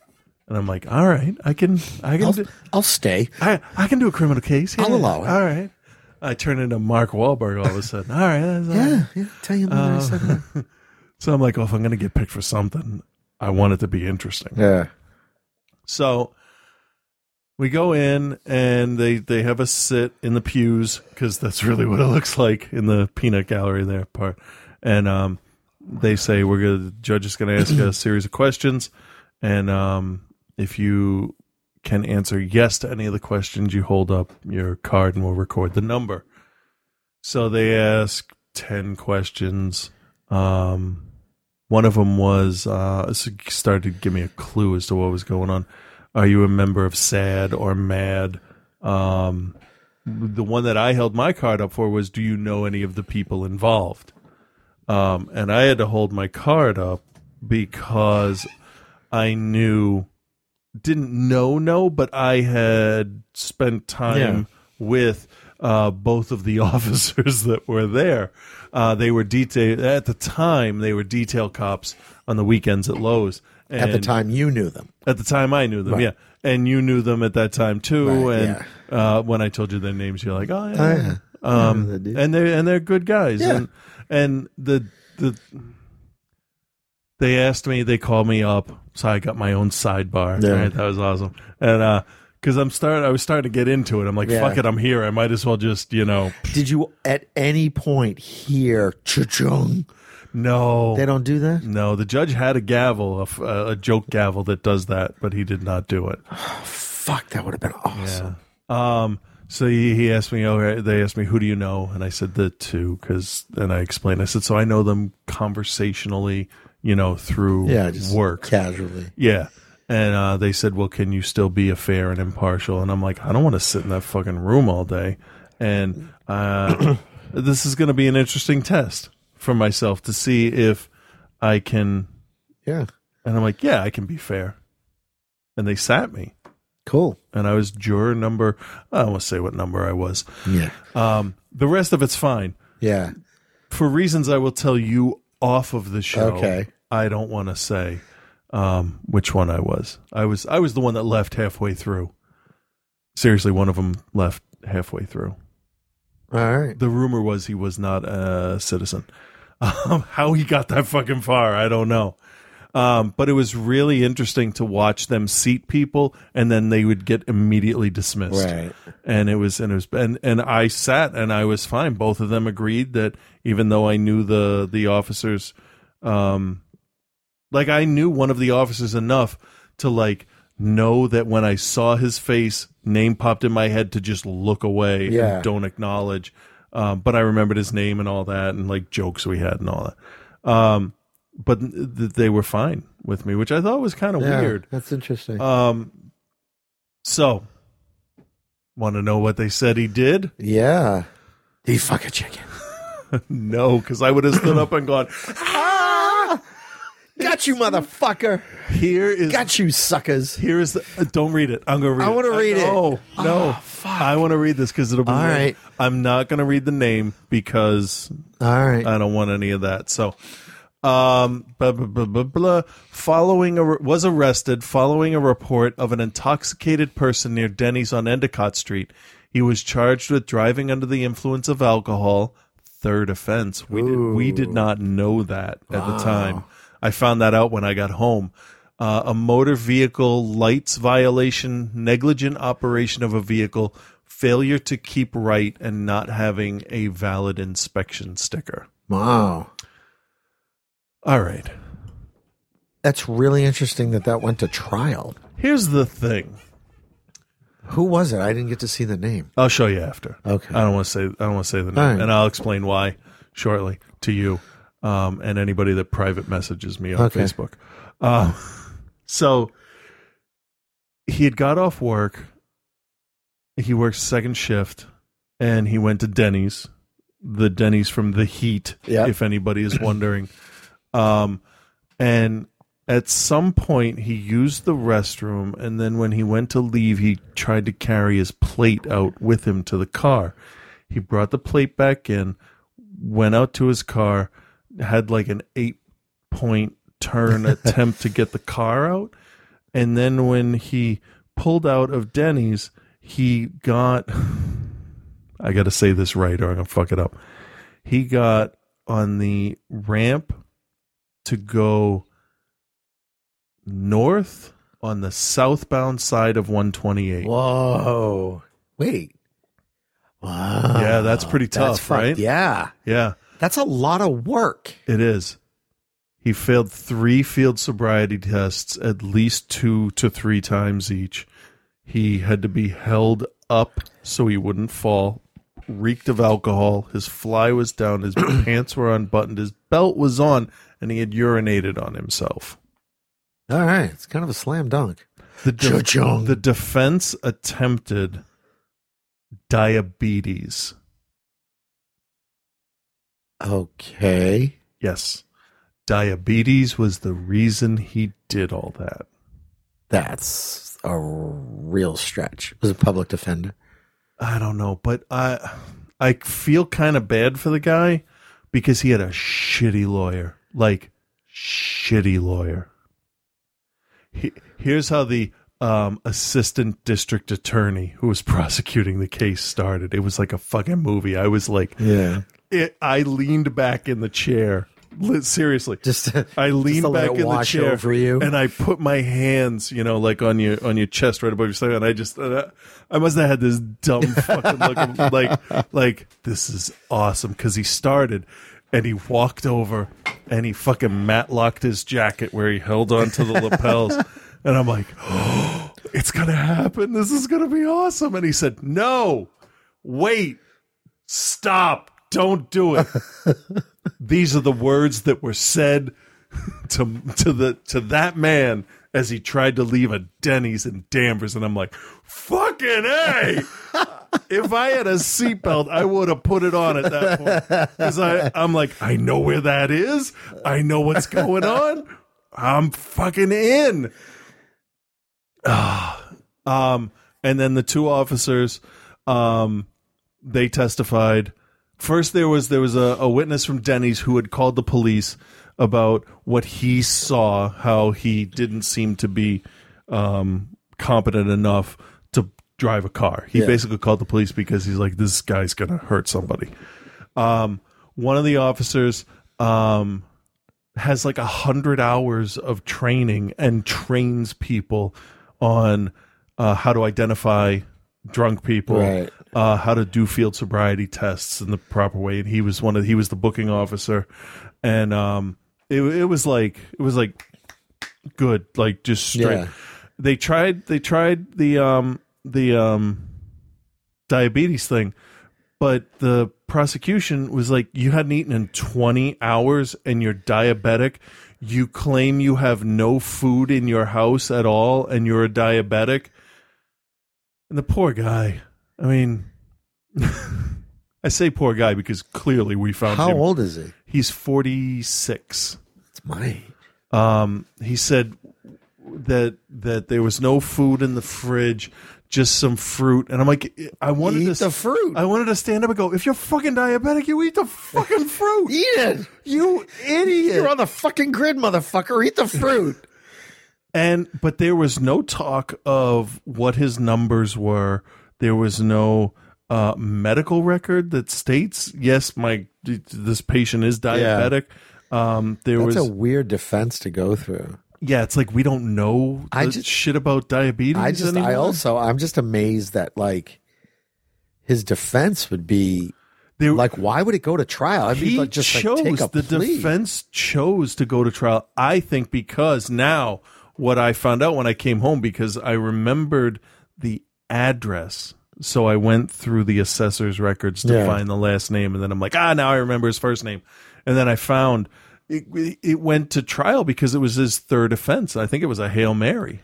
And I'm like, all right, I can, I can, I'll, do, I'll stay. I, I can do a criminal case. Yeah. I'll allow it. All right. I turn into Mark Wahlberg all of a sudden. All right. That's yeah, all right. yeah. Tell you another uh, second. So I'm like, oh, if I'm going to get picked for something, I want it to be interesting. Yeah. So we go in and they, they have us sit in the pews because that's really what it looks like in the peanut gallery there part. And um, they say we're going. The judge is going to ask a series of questions, and um. If you can answer yes to any of the questions, you hold up your card and we'll record the number. So they ask ten questions. Um, one of them was, uh, started to give me a clue as to what was going on. Are you a member of SAD or MAD? Um, the one that I held my card up for was, do you know any of the people involved? Um, and I had to hold my card up because I knew... didn't know no but I had spent time yeah. with uh both of the officers that were there. Uh they were detail at the time they were detail cops on the weekends at Lowe's, and at the time you knew them at the time I knew them right. yeah and you knew them at that time too right, and yeah. uh when I told you their names you're like oh yeah, oh, yeah. um and they and they're good guys yeah. and and the the They asked me, they called me up, so I got my own sidebar. Yeah. Right? That was awesome. And because uh, I'm start, I was starting to get into it. I'm like, yeah. fuck it, I'm here. I might as well just, you know. Did you at any point hear cha-chung? No. They don't do that? No. The judge had a gavel, a, a joke gavel that does that, but he did not do it. Oh, fuck, that would have been awesome. Yeah. Um. So he, he asked me, oh, they asked me, who do you know? And I said the two, because, and I explained, I said, so I know them conversationally. You know, through yeah, just work. Casually. Yeah. And uh, they said, well, can you still be a fair and impartial? And I'm like, I don't want to sit in that fucking room all day. And uh, this is going to be an interesting test for myself to see if I can. Yeah. And I'm like, yeah, I can be fair. And they sat me. Cool. And I was juror number, I don't want to say what number I was. Yeah. Um, the rest of it's fine. Yeah. For reasons I will tell you off of the show. Okay. I don't want to say um, which one I was. I was I was the one that left halfway through. Seriously, one of them left halfway through. All right. The rumor was he was not a citizen. Um, how he got that fucking far, I don't know. Um, but it was really interesting to watch them seat people, and then they would get immediately dismissed. Right. And it was, and it was, and, and I sat, and I was fine. Both of them agreed that even though I knew the the officers. Um, Like, I knew one of the officers enough to, like, know that when I saw his face, name popped in my head to just look away yeah. and don't acknowledge. Um, but I remembered his name and all that and, like, jokes we had and all that. Um, but th- they were fine with me, which I thought was kind of yeah, weird. That's interesting. Um, so, want to know what they said he did? Yeah. Did he fuck a chicken? No, because I would have stood up and gone... Got you, motherfucker. Here is got you, suckers. Here is the. Uh, don't read it. I'm gonna read. I want to read it. No, no. Oh, fuck. I want to read this because it'll be all weird. Right. I'm not gonna read the name because all right. I don't want any of that. So, um, blah blah blah blah. blah. Following a re- was arrested following a report of an intoxicated person near Denny's on Endicott Street. He was charged with driving under the influence of alcohol. Third offense. We did, we did not know that at wow. the time. I found that out when I got home. Uh, a motor vehicle lights violation, negligent operation of a vehicle, failure to keep right, and not having a valid inspection sticker. Wow. All right. That's really interesting that that went to trial. Here's the thing. Who was it? I didn't get to see the name. I'll show you after. Okay. I don't want to say. I don't want to say the name, right. And I'll explain why shortly to you um, and anybody that private messages me on okay. Facebook. Uh, so he had got off work. He worked second shift, and he went to Denny's. The Denny's from The Heat, yep. if anybody is wondering. um, and. At some point, he used the restroom, and then when he went to leave, he tried to carry his plate out with him to the car. He brought the plate back in, went out to his car, had like an eight-point turn attempt to get the car out, and then when he pulled out of Denny's, he got... I got to say this right or I'm going to fuck it up. He got on the ramp to go... north on the southbound side of one twenty-eight. Whoa. Wait. Wow. Yeah, that's pretty tough, that's right? Yeah. Yeah. That's a lot of work. It is. He failed three field sobriety tests, at least two to three times each. He had to be held up so he wouldn't fall. Reeked of alcohol. His fly was down. His pants were unbuttoned. His belt was on, and he had urinated on himself. All right, it's kind of a slam dunk. The, de- the defense attempted diabetes. Okay. Yes. Diabetes was the reason he did all that. That's a real stretch. It was a public defender. I don't know, but I I feel kind of bad for the guy because he had a shitty lawyer. Like, shitty lawyer. Here's how the um, assistant district attorney who was prosecuting the case started. It was like a fucking movie. I was like, yeah. It, I leaned back in the chair. Seriously, just to, I leaned just back in the chair over you. And I put my hands, you know, like on your on your chest right above your stomach. And I just, uh, I must have had this dumb fucking look, of, like like this is awesome because he started. And he walked over and he fucking matlocked his jacket where he held onto the lapels. And I'm like, oh, it's going to happen. This is going to be awesome. And he said, no, wait, stop. Don't do it. These are the words that were said to to the to that man as he tried to leave a Denny's in Danvers. And I'm like, fucking A. If I had a seatbelt, I would have put it on at that point. Because I'm like, I know where that is. I know what's going on. I'm fucking in. um, and then the two officers, um, they testified. First, there was there was a, a witness from Denny's who had called the police about what he saw, how he didn't seem to be um, competent enough to drive a car. He yeah. basically called the police because he's like, this guy's going to hurt somebody. Um, one of the officers um, has like a hundred hours of training and trains people on uh, how to identify drunk people, right. uh, how to do field sobriety tests in the proper way. And he was one of, he was the booking officer. And um, it, it was like, it was like good, like just straight. Yeah. They tried, they tried the, um, the um, diabetes thing, but the prosecution was like, you hadn't eaten in twenty hours and you're diabetic. You claim you have no food in your house at all and you're a diabetic. And the poor guy, I mean, I say poor guy because clearly we found How him. How old is he? He's forty-six. That's my age. Um, he said that that there was no food in the fridge, just some fruit. And I'm like, I wanted eat to, the fruit. I wanted to stand up and go, if you're fucking diabetic, you eat the fucking fruit. Eat it. You idiot. You're on the fucking grid, motherfucker. Eat the fruit. And but there was no talk of what his numbers were. There was no uh, medical record that states, yes, my this patient is diabetic. Yeah. Um, there That's was a weird defense to go through. Yeah, it's like we don't know I just, shit about diabetes. I just, anymore. I also, I'm just amazed that like his defense would be there, like, why would it go to trial? I mean, he like, just chose like, take a the plea. Defense chose to go to trial. I think because now what I found out when I came home because I remembered the address, so I went through the assessor's records to yeah. find the last name, and then I'm like, ah, now I remember his first name, and then I found. It, it went to trial because it was his third offense. I think it was a Hail Mary.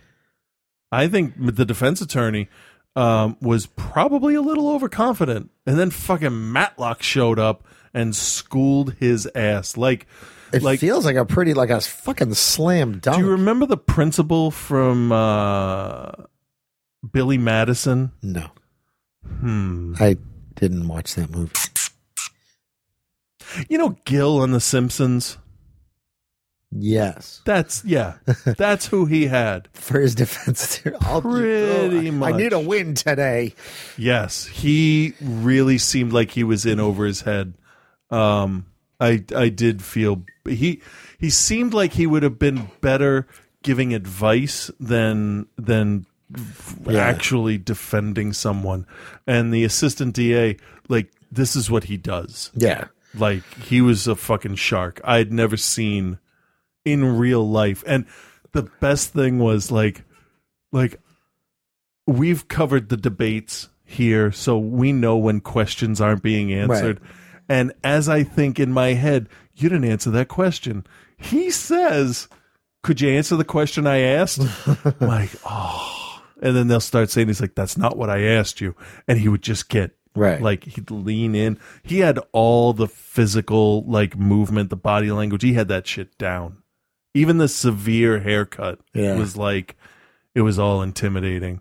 I think the defense attorney um, was probably a little overconfident. And then fucking Matlock showed up and schooled his ass. Like, it like, feels like a pretty, like a fucking slam dunk. Do you remember the principal from uh, Billy Madison? No. Hmm. I didn't watch that movie. You know Gil on The Simpsons? Yes. That's, yeah. That's who he had. For his defense. I'll Pretty do, oh, much. I need a win today. Yes. He really seemed like he was in over his head. Um, I I did feel... He he seemed like he would have been better giving advice than than yeah. actually defending someone. And the assistant D A, like, this is what he does. Yeah. Like, he was a fucking shark. I had never seen... in real life. And the best thing was like like we've covered the debates here, so we know when questions aren't being answered. Right. And as I think in my head, you didn't answer that question. He says, could you answer the question I asked? I'm like, oh. And then they'll start saying, he's like, that's not what I asked you. And he would just get right. Like, he'd lean in. He had all the physical like movement, the body language. He had that shit down. Even the severe haircut yeah. was like, it was all intimidating.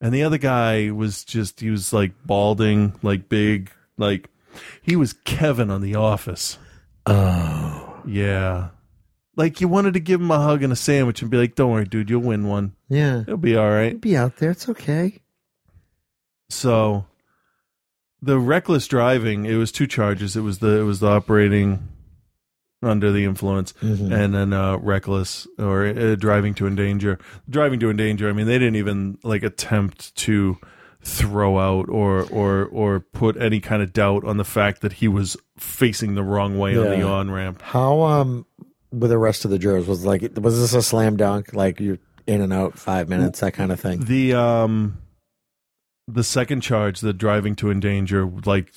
And the other guy was just, he was like balding, like big, like he was Kevin on The Office. Oh. Yeah. Like you wanted to give him a hug and a sandwich and be like, don't worry, dude, you'll win one. Yeah. It'll be all right. It'll be out there. It's okay. So the reckless driving, it was two charges. It was the, it was the operating under the influence, mm-hmm. and then uh, reckless or uh, driving to endanger. Driving to endanger. I mean, they didn't even like attempt to throw out or or or put any kind of doubt on the fact that he was facing the wrong way yeah. on the on ramp. How um, with the rest of the jurors was like, was this a slam dunk? Like you're in and out five minutes, that kind of thing. The um, the second charge, the driving to endanger, like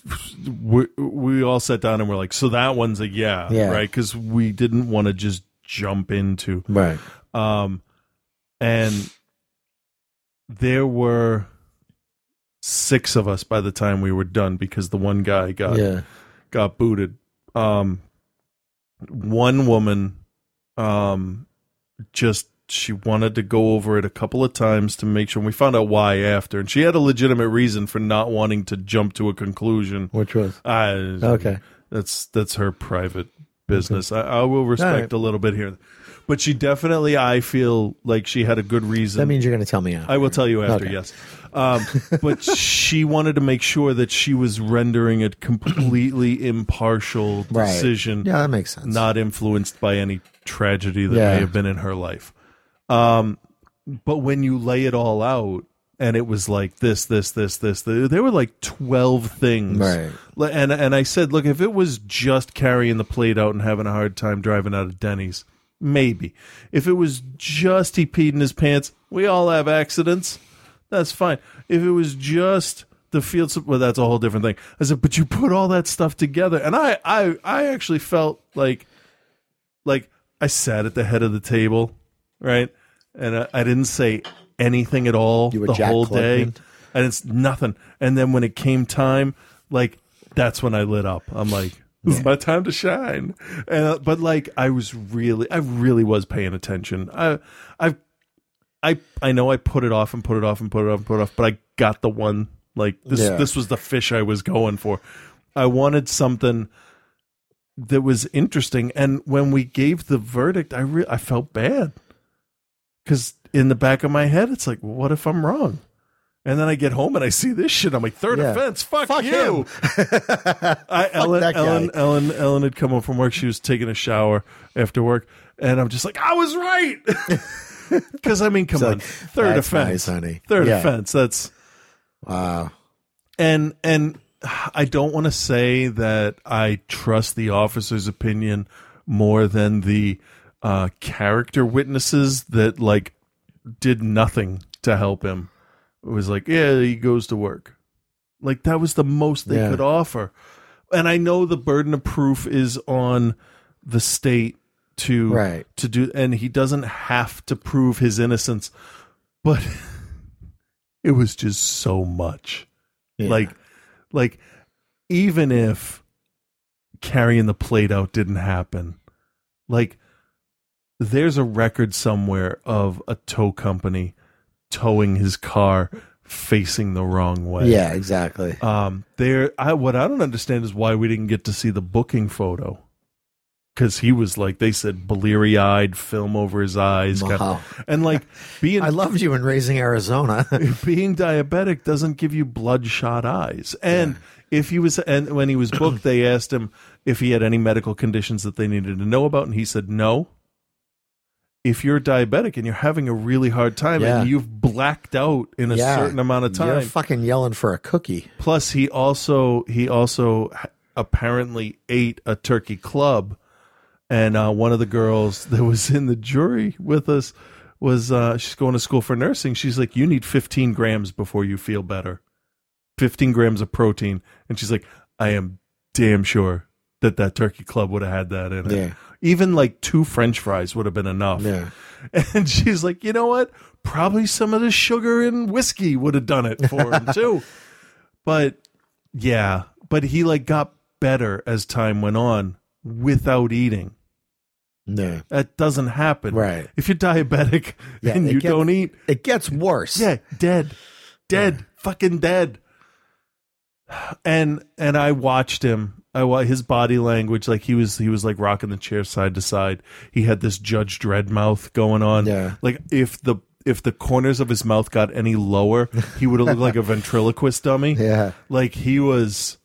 we we all sat down and we're like, so that one's a yeah, yeah. right? Because we didn't want to just jump into right. Um, and there were six of us by the time we were done because the one guy got yeah. got booted. Um, one woman, um, just. She wanted to go over it a couple of times to make sure. And we found out why after. And she had a legitimate reason for not wanting to jump to a conclusion. Which was? I, okay. That's that's her private business. Okay. I, I will respect right. a little bit here. But she definitely, I feel like she had a good reason. That means you're going to tell me after. I will tell you after, okay. yes. Um, but she wanted to make sure that she was rendering a completely impartial decision. Right. Yeah, that makes sense. Not influenced by any tragedy that yeah. may have been in her life. Um, but when you lay it all out and it was like this, this, this, this, this there were like twelve things. Right. And, and I said, look, if it was just carrying the plate out and having a hard time driving out of Denny's, maybe. If it was just he peed in his pants, we all have accidents. That's fine. If it was just the field, well, that's a whole different thing. I said, but you put all that stuff together. And I, I, I actually felt like, like I sat at the head of the table. Right, and I, I didn't say anything at all the Jack whole Clinton. Day, and it's nothing. And then when it came time, like that's when I lit up. I'm like, This is my time to shine. And but like I was really, I really was paying attention. I, I, I, I know I put it off and put it off and put it off and put it off, but I got the one. Like this, yeah. this was the fish I was going for. I wanted something that was interesting. And when we gave the verdict, I re- I felt bad because in the back of my head, it's like, well, what if I'm wrong? And then I get home and I see this shit. I'm like, third yeah. offense. Fuck, Fuck you. I, Ellen, Fuck Ellen, Ellen, Ellen had come home from work. She was taking a shower after work. And I'm just like, I was right. Because, I mean, come it's on. Like, third offense. Nice, honey. Third yeah. offense. That's. Wow. And, and I don't want to say that I trust the officer's opinion more than the uh, character witnesses that, like, did nothing to help him. It was like, yeah, he goes to work. Like, that was the most they yeah. could offer. And I know the burden of proof is on the state to, right. to do, and he doesn't have to prove his innocence. But it was just so much. Yeah. Like, like, even if carrying the plate out didn't happen, like, there's a record somewhere of a tow company towing his car facing the wrong way. Yeah, exactly. Um, there, I what I don't understand is why we didn't get to see the booking photo, because he was like, they said bleary eyed, film over his eyes, wow. kind of, and like being I loved you in Raising Arizona. Being diabetic doesn't give you bloodshot eyes, and yeah. if he was, and when he was booked, they asked him if he had any medical conditions that they needed to know about, and he said no. If you're diabetic and you're having a really hard time yeah. and you've blacked out in a yeah. certain amount of time, you're fucking yelling for a cookie. Plus, he also he also apparently ate a turkey club, and uh, one of the girls that was in the jury with us was uh, she's going to school for nursing. She's like, "You need fifteen grams before you feel better, fifteen grams of protein," and she's like, "I am damn sure that that turkey club would have had that in it." Yeah. Even like two French fries would have been enough. Yeah. And she's like, you know what? Probably some of the sugar and whiskey would have done it for him too. But yeah, but he like got better as time went on without eating. No, that doesn't happen. Right. If you're diabetic yeah, and you gets, don't eat, it gets worse. Yeah. Dead, dead, yeah. fucking dead. And, and I watched him. I, his body language, like he was, he was like rocking the chair side to side. He had this Judge Dredd mouth going on. Yeah. Like if the if the corners of his mouth got any lower, he would have looked like a ventriloquist dummy. Yeah, like he was.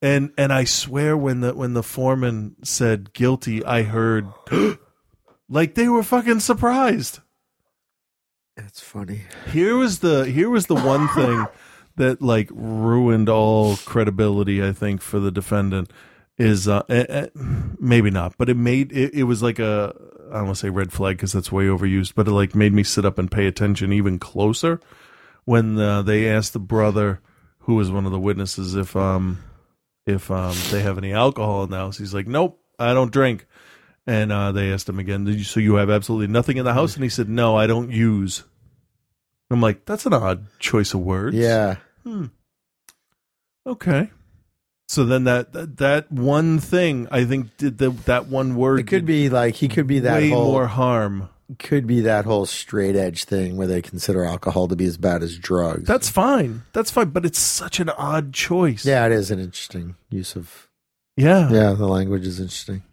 And and I swear when the when the foreman said guilty, I heard like they were fucking surprised. That's funny. Here was the here was the one thing. That like ruined all credibility, I think, for the defendant is uh, eh, eh, maybe not, but it made it, it was like a I don't want to say red flag because that's way overused, but it like made me sit up and pay attention even closer when uh, they asked the brother who was one of the witnesses if um if um they have any alcohol in the house. He's like, nope, I don't drink. And uh, they asked him again, so you have absolutely nothing in the house? And he said, no, I don't use. I'm like, that's an odd choice of words. Yeah. Hmm. Okay. So then that, that that one thing, I think, did the, that one word. It could be like, he could be that way whole, more harm. Could be that whole straight edge thing where they consider alcohol to be as bad as drugs. That's fine. That's fine. But it's such an odd choice. Yeah, it is an interesting use of. Yeah. Yeah, the language is interesting.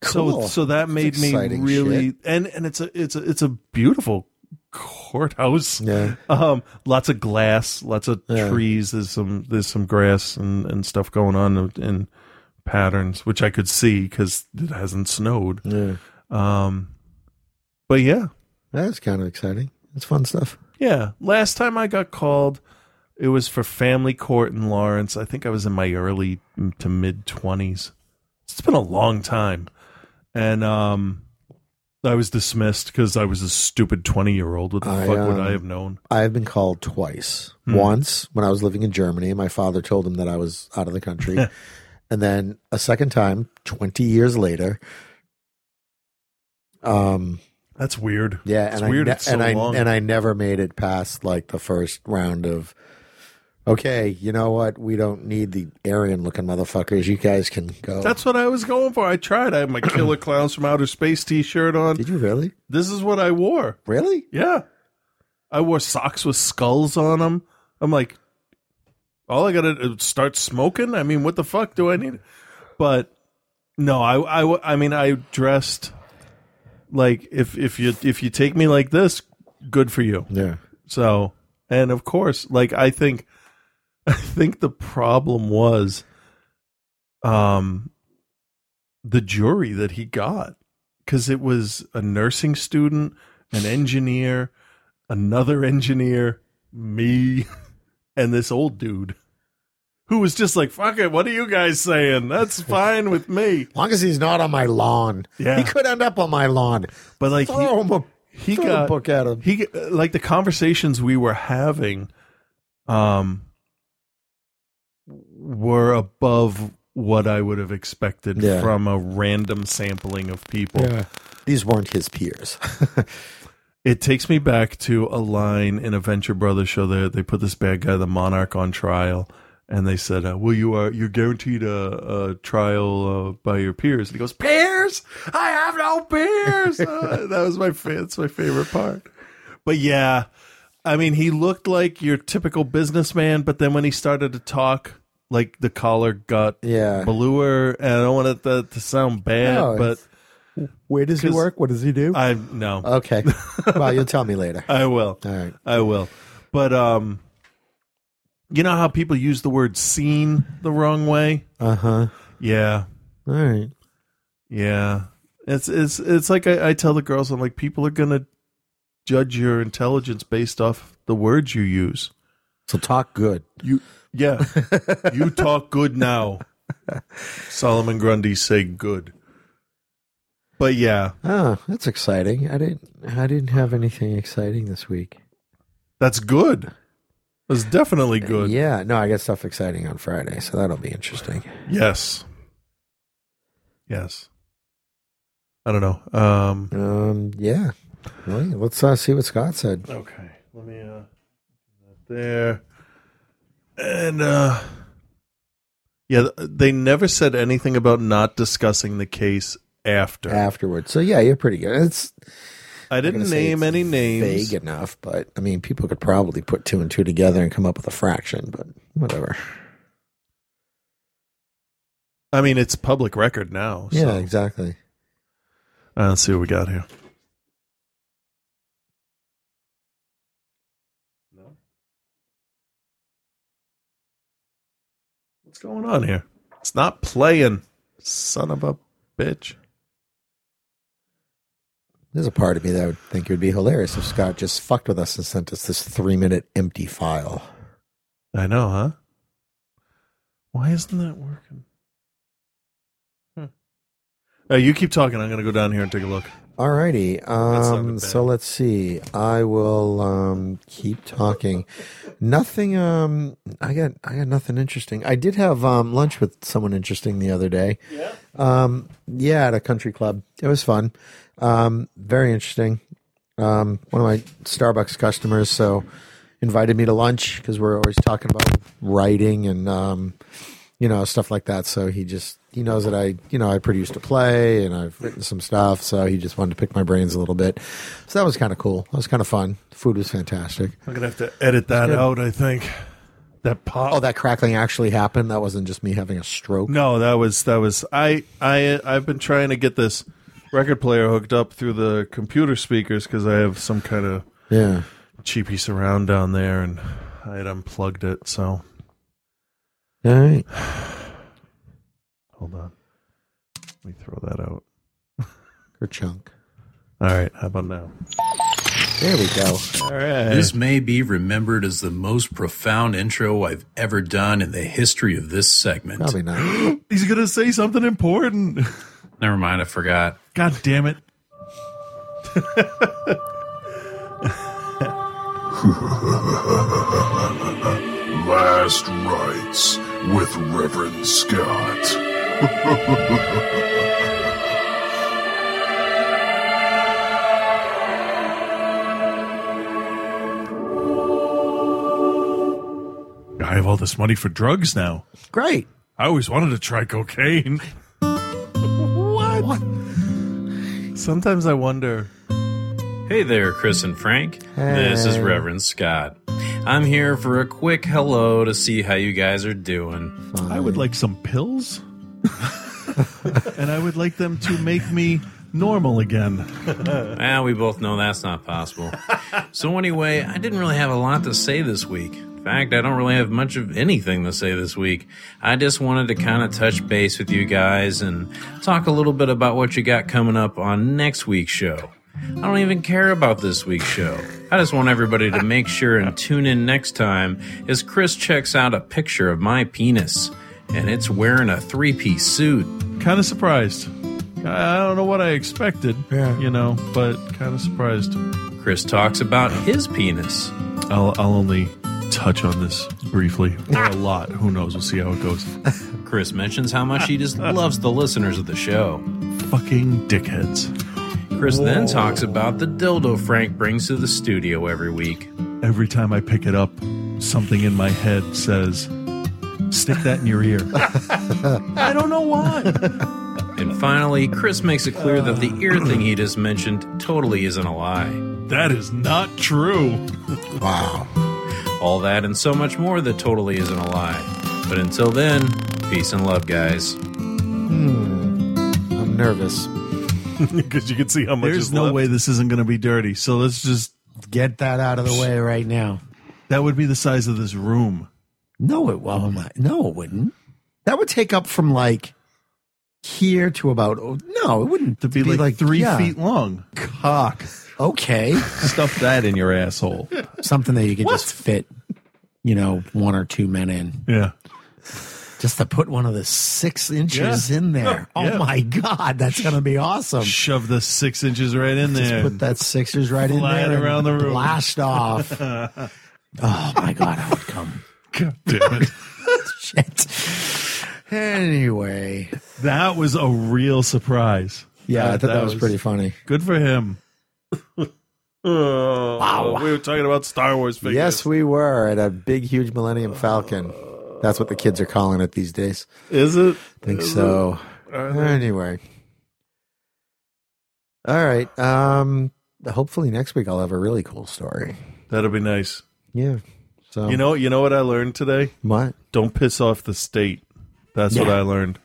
Cool. So so that made me really, shit. and and it's a it's a it's a beautiful. Courthouse, yeah. Um, lots of glass, lots of yeah. trees. There's some, there's some grass and, and stuff going on in, in patterns, which I could see because it hasn't snowed. Yeah. Um, but yeah, that's kind of exciting. It's fun stuff. Yeah. Last time I got called, it was for family court in Lawrence. I think I was in my early to mid twenties. It's been a long time, and um. I was dismissed because I was a stupid twenty-year-old. What the I, fuck would um, I have known? I have been called twice. Hmm. Once when I was living in Germany, my father told him that I was out of the country. And then a second time, twenty years later. Um, That's weird. Yeah, and, it's I, weird. Ne- it's so and, I, long. and I never made it past like the first round of okay, you know what? We don't need the Aryan-looking motherfuckers. You guys can go. That's what I was going for. I tried. I had my Killer Clowns from Outer Space t-shirt on. Did you really? This is what I wore. Really? Yeah. I wore socks with skulls on them. I'm like, all I got to start smoking? I mean, what the fuck do I need? But, no, I, I, I mean, I dressed like, if, if you if you take me like this, good for you. Yeah. So, and of course, like, I think... I think the problem was um, the jury that he got, because it was a nursing student, an engineer, another engineer, me, and this old dude who was just like, fuck it, what are you guys saying? That's fine with me. As long as he's not on my lawn. Yeah. He could end up on my lawn. But like, throw he, him a, he throw got a book at him. He, like the conversations we were having, um, were above what I would have expected yeah. from a random sampling of people. Yeah. These weren't his peers. It takes me back to a line in a Venture Brothers show there. They put this bad guy, the Monarch, on trial, and they said, uh, well, you are, you're guaranteed a, a trial uh, by your peers. And he goes, peers? I have no peers! uh, that was my, that's my favorite part. But yeah, I mean, he looked like your typical businessman, but then when he started to talk, like the collar got yeah. bluer, and I don't want it to, to sound bad, no, but where does he work? What does he do? I no. Okay. Well, you'll tell me later. I will. All right. I will. But um, you know how people use the word "seen" the wrong way? Uh huh. Yeah. All right. Yeah. It's it's it's like I, I tell the girls, I'm like, people are gonna judge your intelligence based off the words you use. So talk good. You. Yeah, you talk good now. Solomon Grundy say good, but yeah. Oh, that's exciting. I didn't. I didn't have anything exciting this week. That's good. That's definitely good. Yeah. No, I got stuff exciting on Friday, so that'll be interesting. Yes. Yes. I don't know. Um. um yeah. Really? Let's uh, see what Scott said. Okay. Let me. Uh, there. And, uh, yeah, they never said anything about not discussing the case after. Afterwards. So, yeah, you're pretty good. It's, I didn't name any names. Vague enough, but, I mean, people could probably put two and two together and come up with a fraction, but whatever. I mean, it's public record now. So. Yeah, exactly. All right, let's see what we got here. What's going on here? It's not playing, son of a bitch. There's a part of me that would think it would be hilarious if Scott just fucked with us and sent us this three-minute empty file. I know, huh? Why isn't that working? Huh. Uh, you keep talking. I'm going to go down here and take a look. All righty. Um, so let's see. I will um, keep talking. Nothing. Um, I got. I got nothing interesting. I did have um, lunch with someone interesting the other day. Yeah. Um, yeah, at a country club. It was fun. Um, very interesting. Um, one of my Starbucks customers so invited me to lunch because we're always talking about writing and um, you know, stuff like that. So he just. He knows that I, you know, I produced a play and I've written some stuff, so he just wanted to pick my brains a little bit. So that was kind of cool. That was kind of fun. The food was fantastic. I'm gonna have to edit that out. I think that pop. Oh, that crackling actually happened. That wasn't just me having a stroke. No, that was that was. I I I've been trying to get this record player hooked up through the computer speakers because I have some kind of yeah cheapy surround down there, and I had unplugged it. So all right. Hold on. Let me throw that out. Kerchunk. All right. How about now? There we go. All right. This may be remembered as the most profound intro I've ever done in the history of this segment. Probably not. He's going to say something important. Never mind. I forgot. God damn it. Last Rites with Reverend Scott. I have all this money for drugs now. Great. I always wanted to try cocaine. What? What? Sometimes I wonder. Hey there, Chris and Frank. Hey. This is Reverend Scott. I'm here for a quick hello to see how you guys are doing. Fine. I would like some pills. And I would like them to make me normal again. Well, we both know that's not possible. So anyway, I didn't really have a lot to say this week. In fact, I don't really have much of anything to say this week. I just wanted to kind of touch base with you guys and talk a little bit about what you got coming up on next week's show. I don't even care about this week's show. I just want everybody to make sure and tune in next time as Chris checks out a picture of my penis. And it's wearing a three-piece suit. Kind of surprised. I don't know what I expected, yeah. you know, but kind of surprised. Chris talks about his penis. I'll, I'll only touch on this briefly. Or a lot. Who knows? We'll see how it goes. Chris mentions how much he just loves the listeners of the show. Fucking dickheads. Chris Whoa. Then talks about the dildo Frank brings to the studio every week. Every time I pick it up, something in my head says, stick that in your ear. I don't know why. And finally, Chris makes it clear that the ear thing he just mentioned totally isn't a lie. That is not true. Wow. All that and so much more that totally isn't a lie. But until then, peace and love, guys. Hmm. I'm nervous. Because you can see how much There's is no left. Way this isn't going to be dirty. So let's just get that out of the way right now. That would be the size of this room. No, it won't. No, it wouldn't. That would take up from like here to about. Oh, no, it wouldn't. To be, be like, like three yeah. feet long. Cock. Okay. Stuff that in your asshole. Something that you could what? Just fit, you know, one or two men in. Yeah. Just to put one of the six inches yeah. in there. Oh, yeah. my God. That's going to be awesome. Shove the six inches right in there. Just put that sixers right in there. And around the room. Blast off. Oh, my God. I would come. God damn it. Shit. Anyway. That was a real surprise. Yeah, that, I thought that, that was pretty funny. Good for him. Oh, wow. We were talking about Star Wars figures. Yes, we were at a big, huge Millennium Falcon. That's what the kids are calling it these days. Is it? I think Is so. Anyway. All right. Um, hopefully next week I'll have a really cool story. That'll be nice. Yeah. So, you know, you know what I learned today? What? Don't piss off the state. That's yeah. what I learned.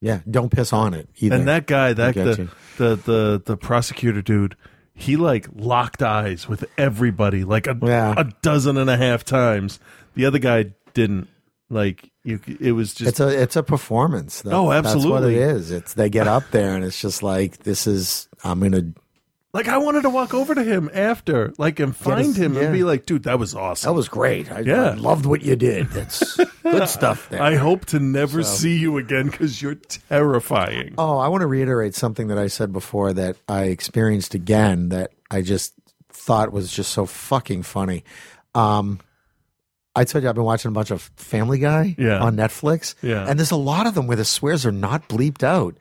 Yeah, don't piss on it either. And that guy, that the, the the the prosecutor dude, he like locked eyes with everybody like a, yeah. a dozen and a half times. The other guy didn't. Like you, it was just it's a it's a performance. That, oh, absolutely, that's what it is. It's they get up there and it's just like this is I'm gonna. Like, I wanted to walk over to him after, like, and find him yeah. and be like, dude, that was awesome. That was great. I, yeah. I loved what you did. That's good stuff there. I hope to never so. see you again because you're terrifying. Oh, I want to reiterate something that I said before that I experienced again that I just thought was just so fucking funny. Um, I told you I've been watching a bunch of Family Guy yeah. on Netflix. Yeah. And there's a lot of them where the swears are not bleeped out.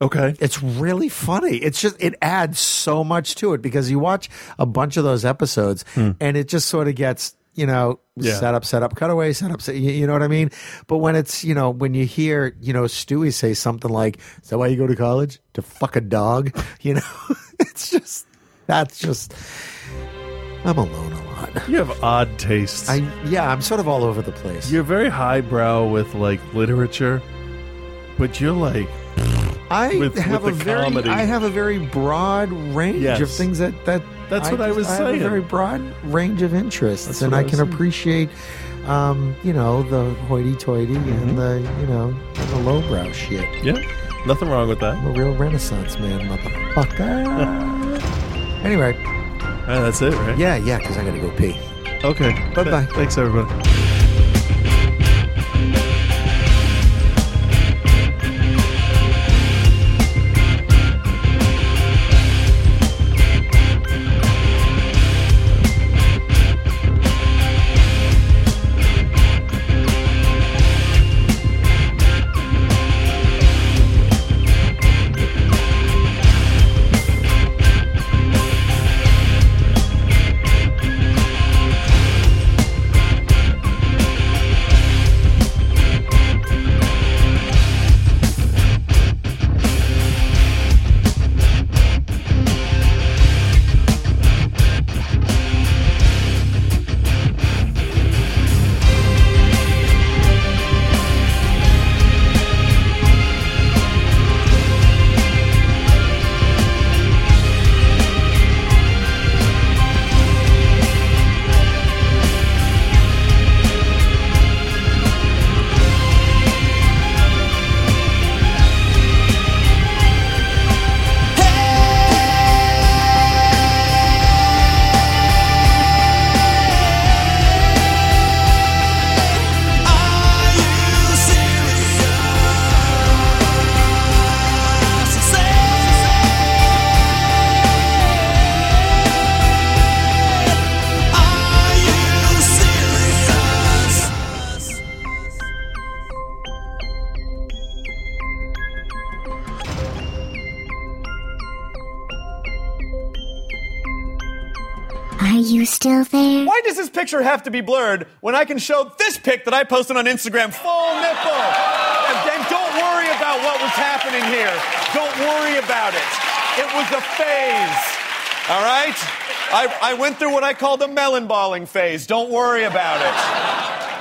Okay. It's really funny. It's just, it adds so much to it because you watch a bunch of those episodes hmm. and it just sort of gets, you know, yeah. set up, set up, cutaway, set up, set, you, you know what I mean? But when it's, you know, when you hear, you know, Stewie say something like, is that why you go to college? To fuck a dog? You know, it's just, that's just, I'm alone a lot. You have odd tastes. I, yeah, I'm sort of all over the place. You're very highbrow with like literature, but you're like, I with, have with a very, comedy. I have a very broad range yes. of things that, that that's I what just, I was I saying. I have a very broad range of interests, that's and I, I can saying. appreciate, um, you know, the hoity-toity mm-hmm. and the, you know, the lowbrow shit. Yeah, nothing wrong with that. I'm a real Renaissance man, motherfucker. Anyway, right, that's it, right? Yeah, yeah, because I got to go pee. Okay, bye bye. Thanks, everybody. you still there? Why does this picture have to be blurred when I can show this pic that I posted on Instagram, full nipple? And then don't worry about what was happening here. Don't worry about it. It was a phase, all right? I, I went through what I call the melon balling phase. Don't worry about it.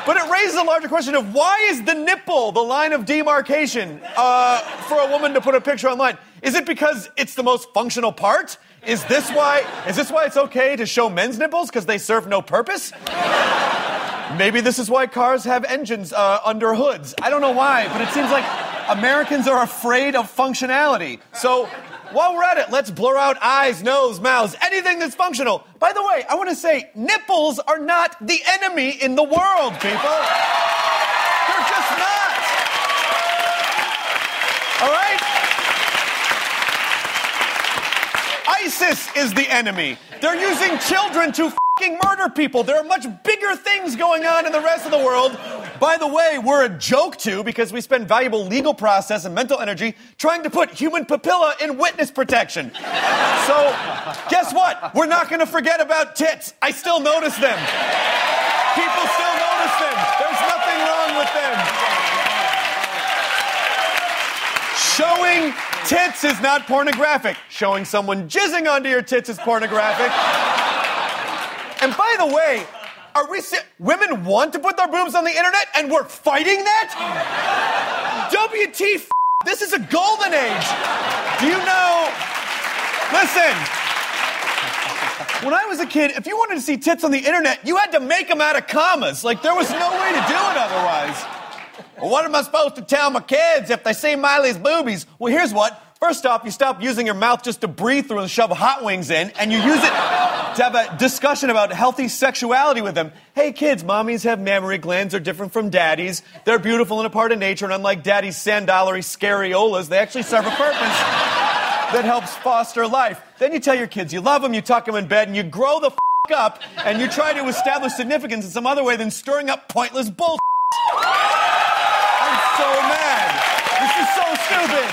But it raises a larger question of why is the nipple the line of demarcation uh, for a woman to put a picture online? Is it because it's the most functional part? Is this why, is this why it's okay to show men's nipples? Because they serve no purpose? Maybe this is why cars have engines uh, under hoods. I don't know why, but it seems like Americans are afraid of functionality. So while we're at it, let's blur out eyes, nose, mouths, anything that's functional. By the way, I want to say nipples are not the enemy in the world, people. They're just not. All right? ISIS is the enemy. They're using children to f***ing murder people. There are much bigger things going on in the rest of the world. By the way, we're a joke, too, because we spend valuable legal process and mental energy trying to put human papilla in witness protection. So, guess what? We're not going to forget about tits. I still notice them. People still notice them. There's nothing wrong with them. Showing tits is not pornographic. Showing someone jizzing onto your tits is pornographic. And by the way, are we si- women want to put their boobs on the internet and we're fighting that? W T F, this is a golden age. Do you know? Listen, when I was a kid, if you wanted to see tits on the internet, you had to make them out of commas. Like, there was no way to do it otherwise. Well, what am I supposed to tell my kids if they see Miley's boobies? Well, here's what. First off, you stop using your mouth just to breathe through and shove hot wings in, and you use it to have a discussion about healthy sexuality with them. Hey, kids, mommies have mammary glands. They're different from daddies. They're beautiful and a part of nature, and unlike daddy's sandalary scariolas, they actually serve a purpose that helps foster life. Then you tell your kids you love them, you tuck them in bed, and you grow the f*** up, and you try to establish significance in some other way than stirring up pointless bull***. So mad. This is so stupid.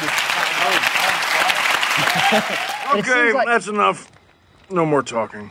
Okay, that's enough. No more talking.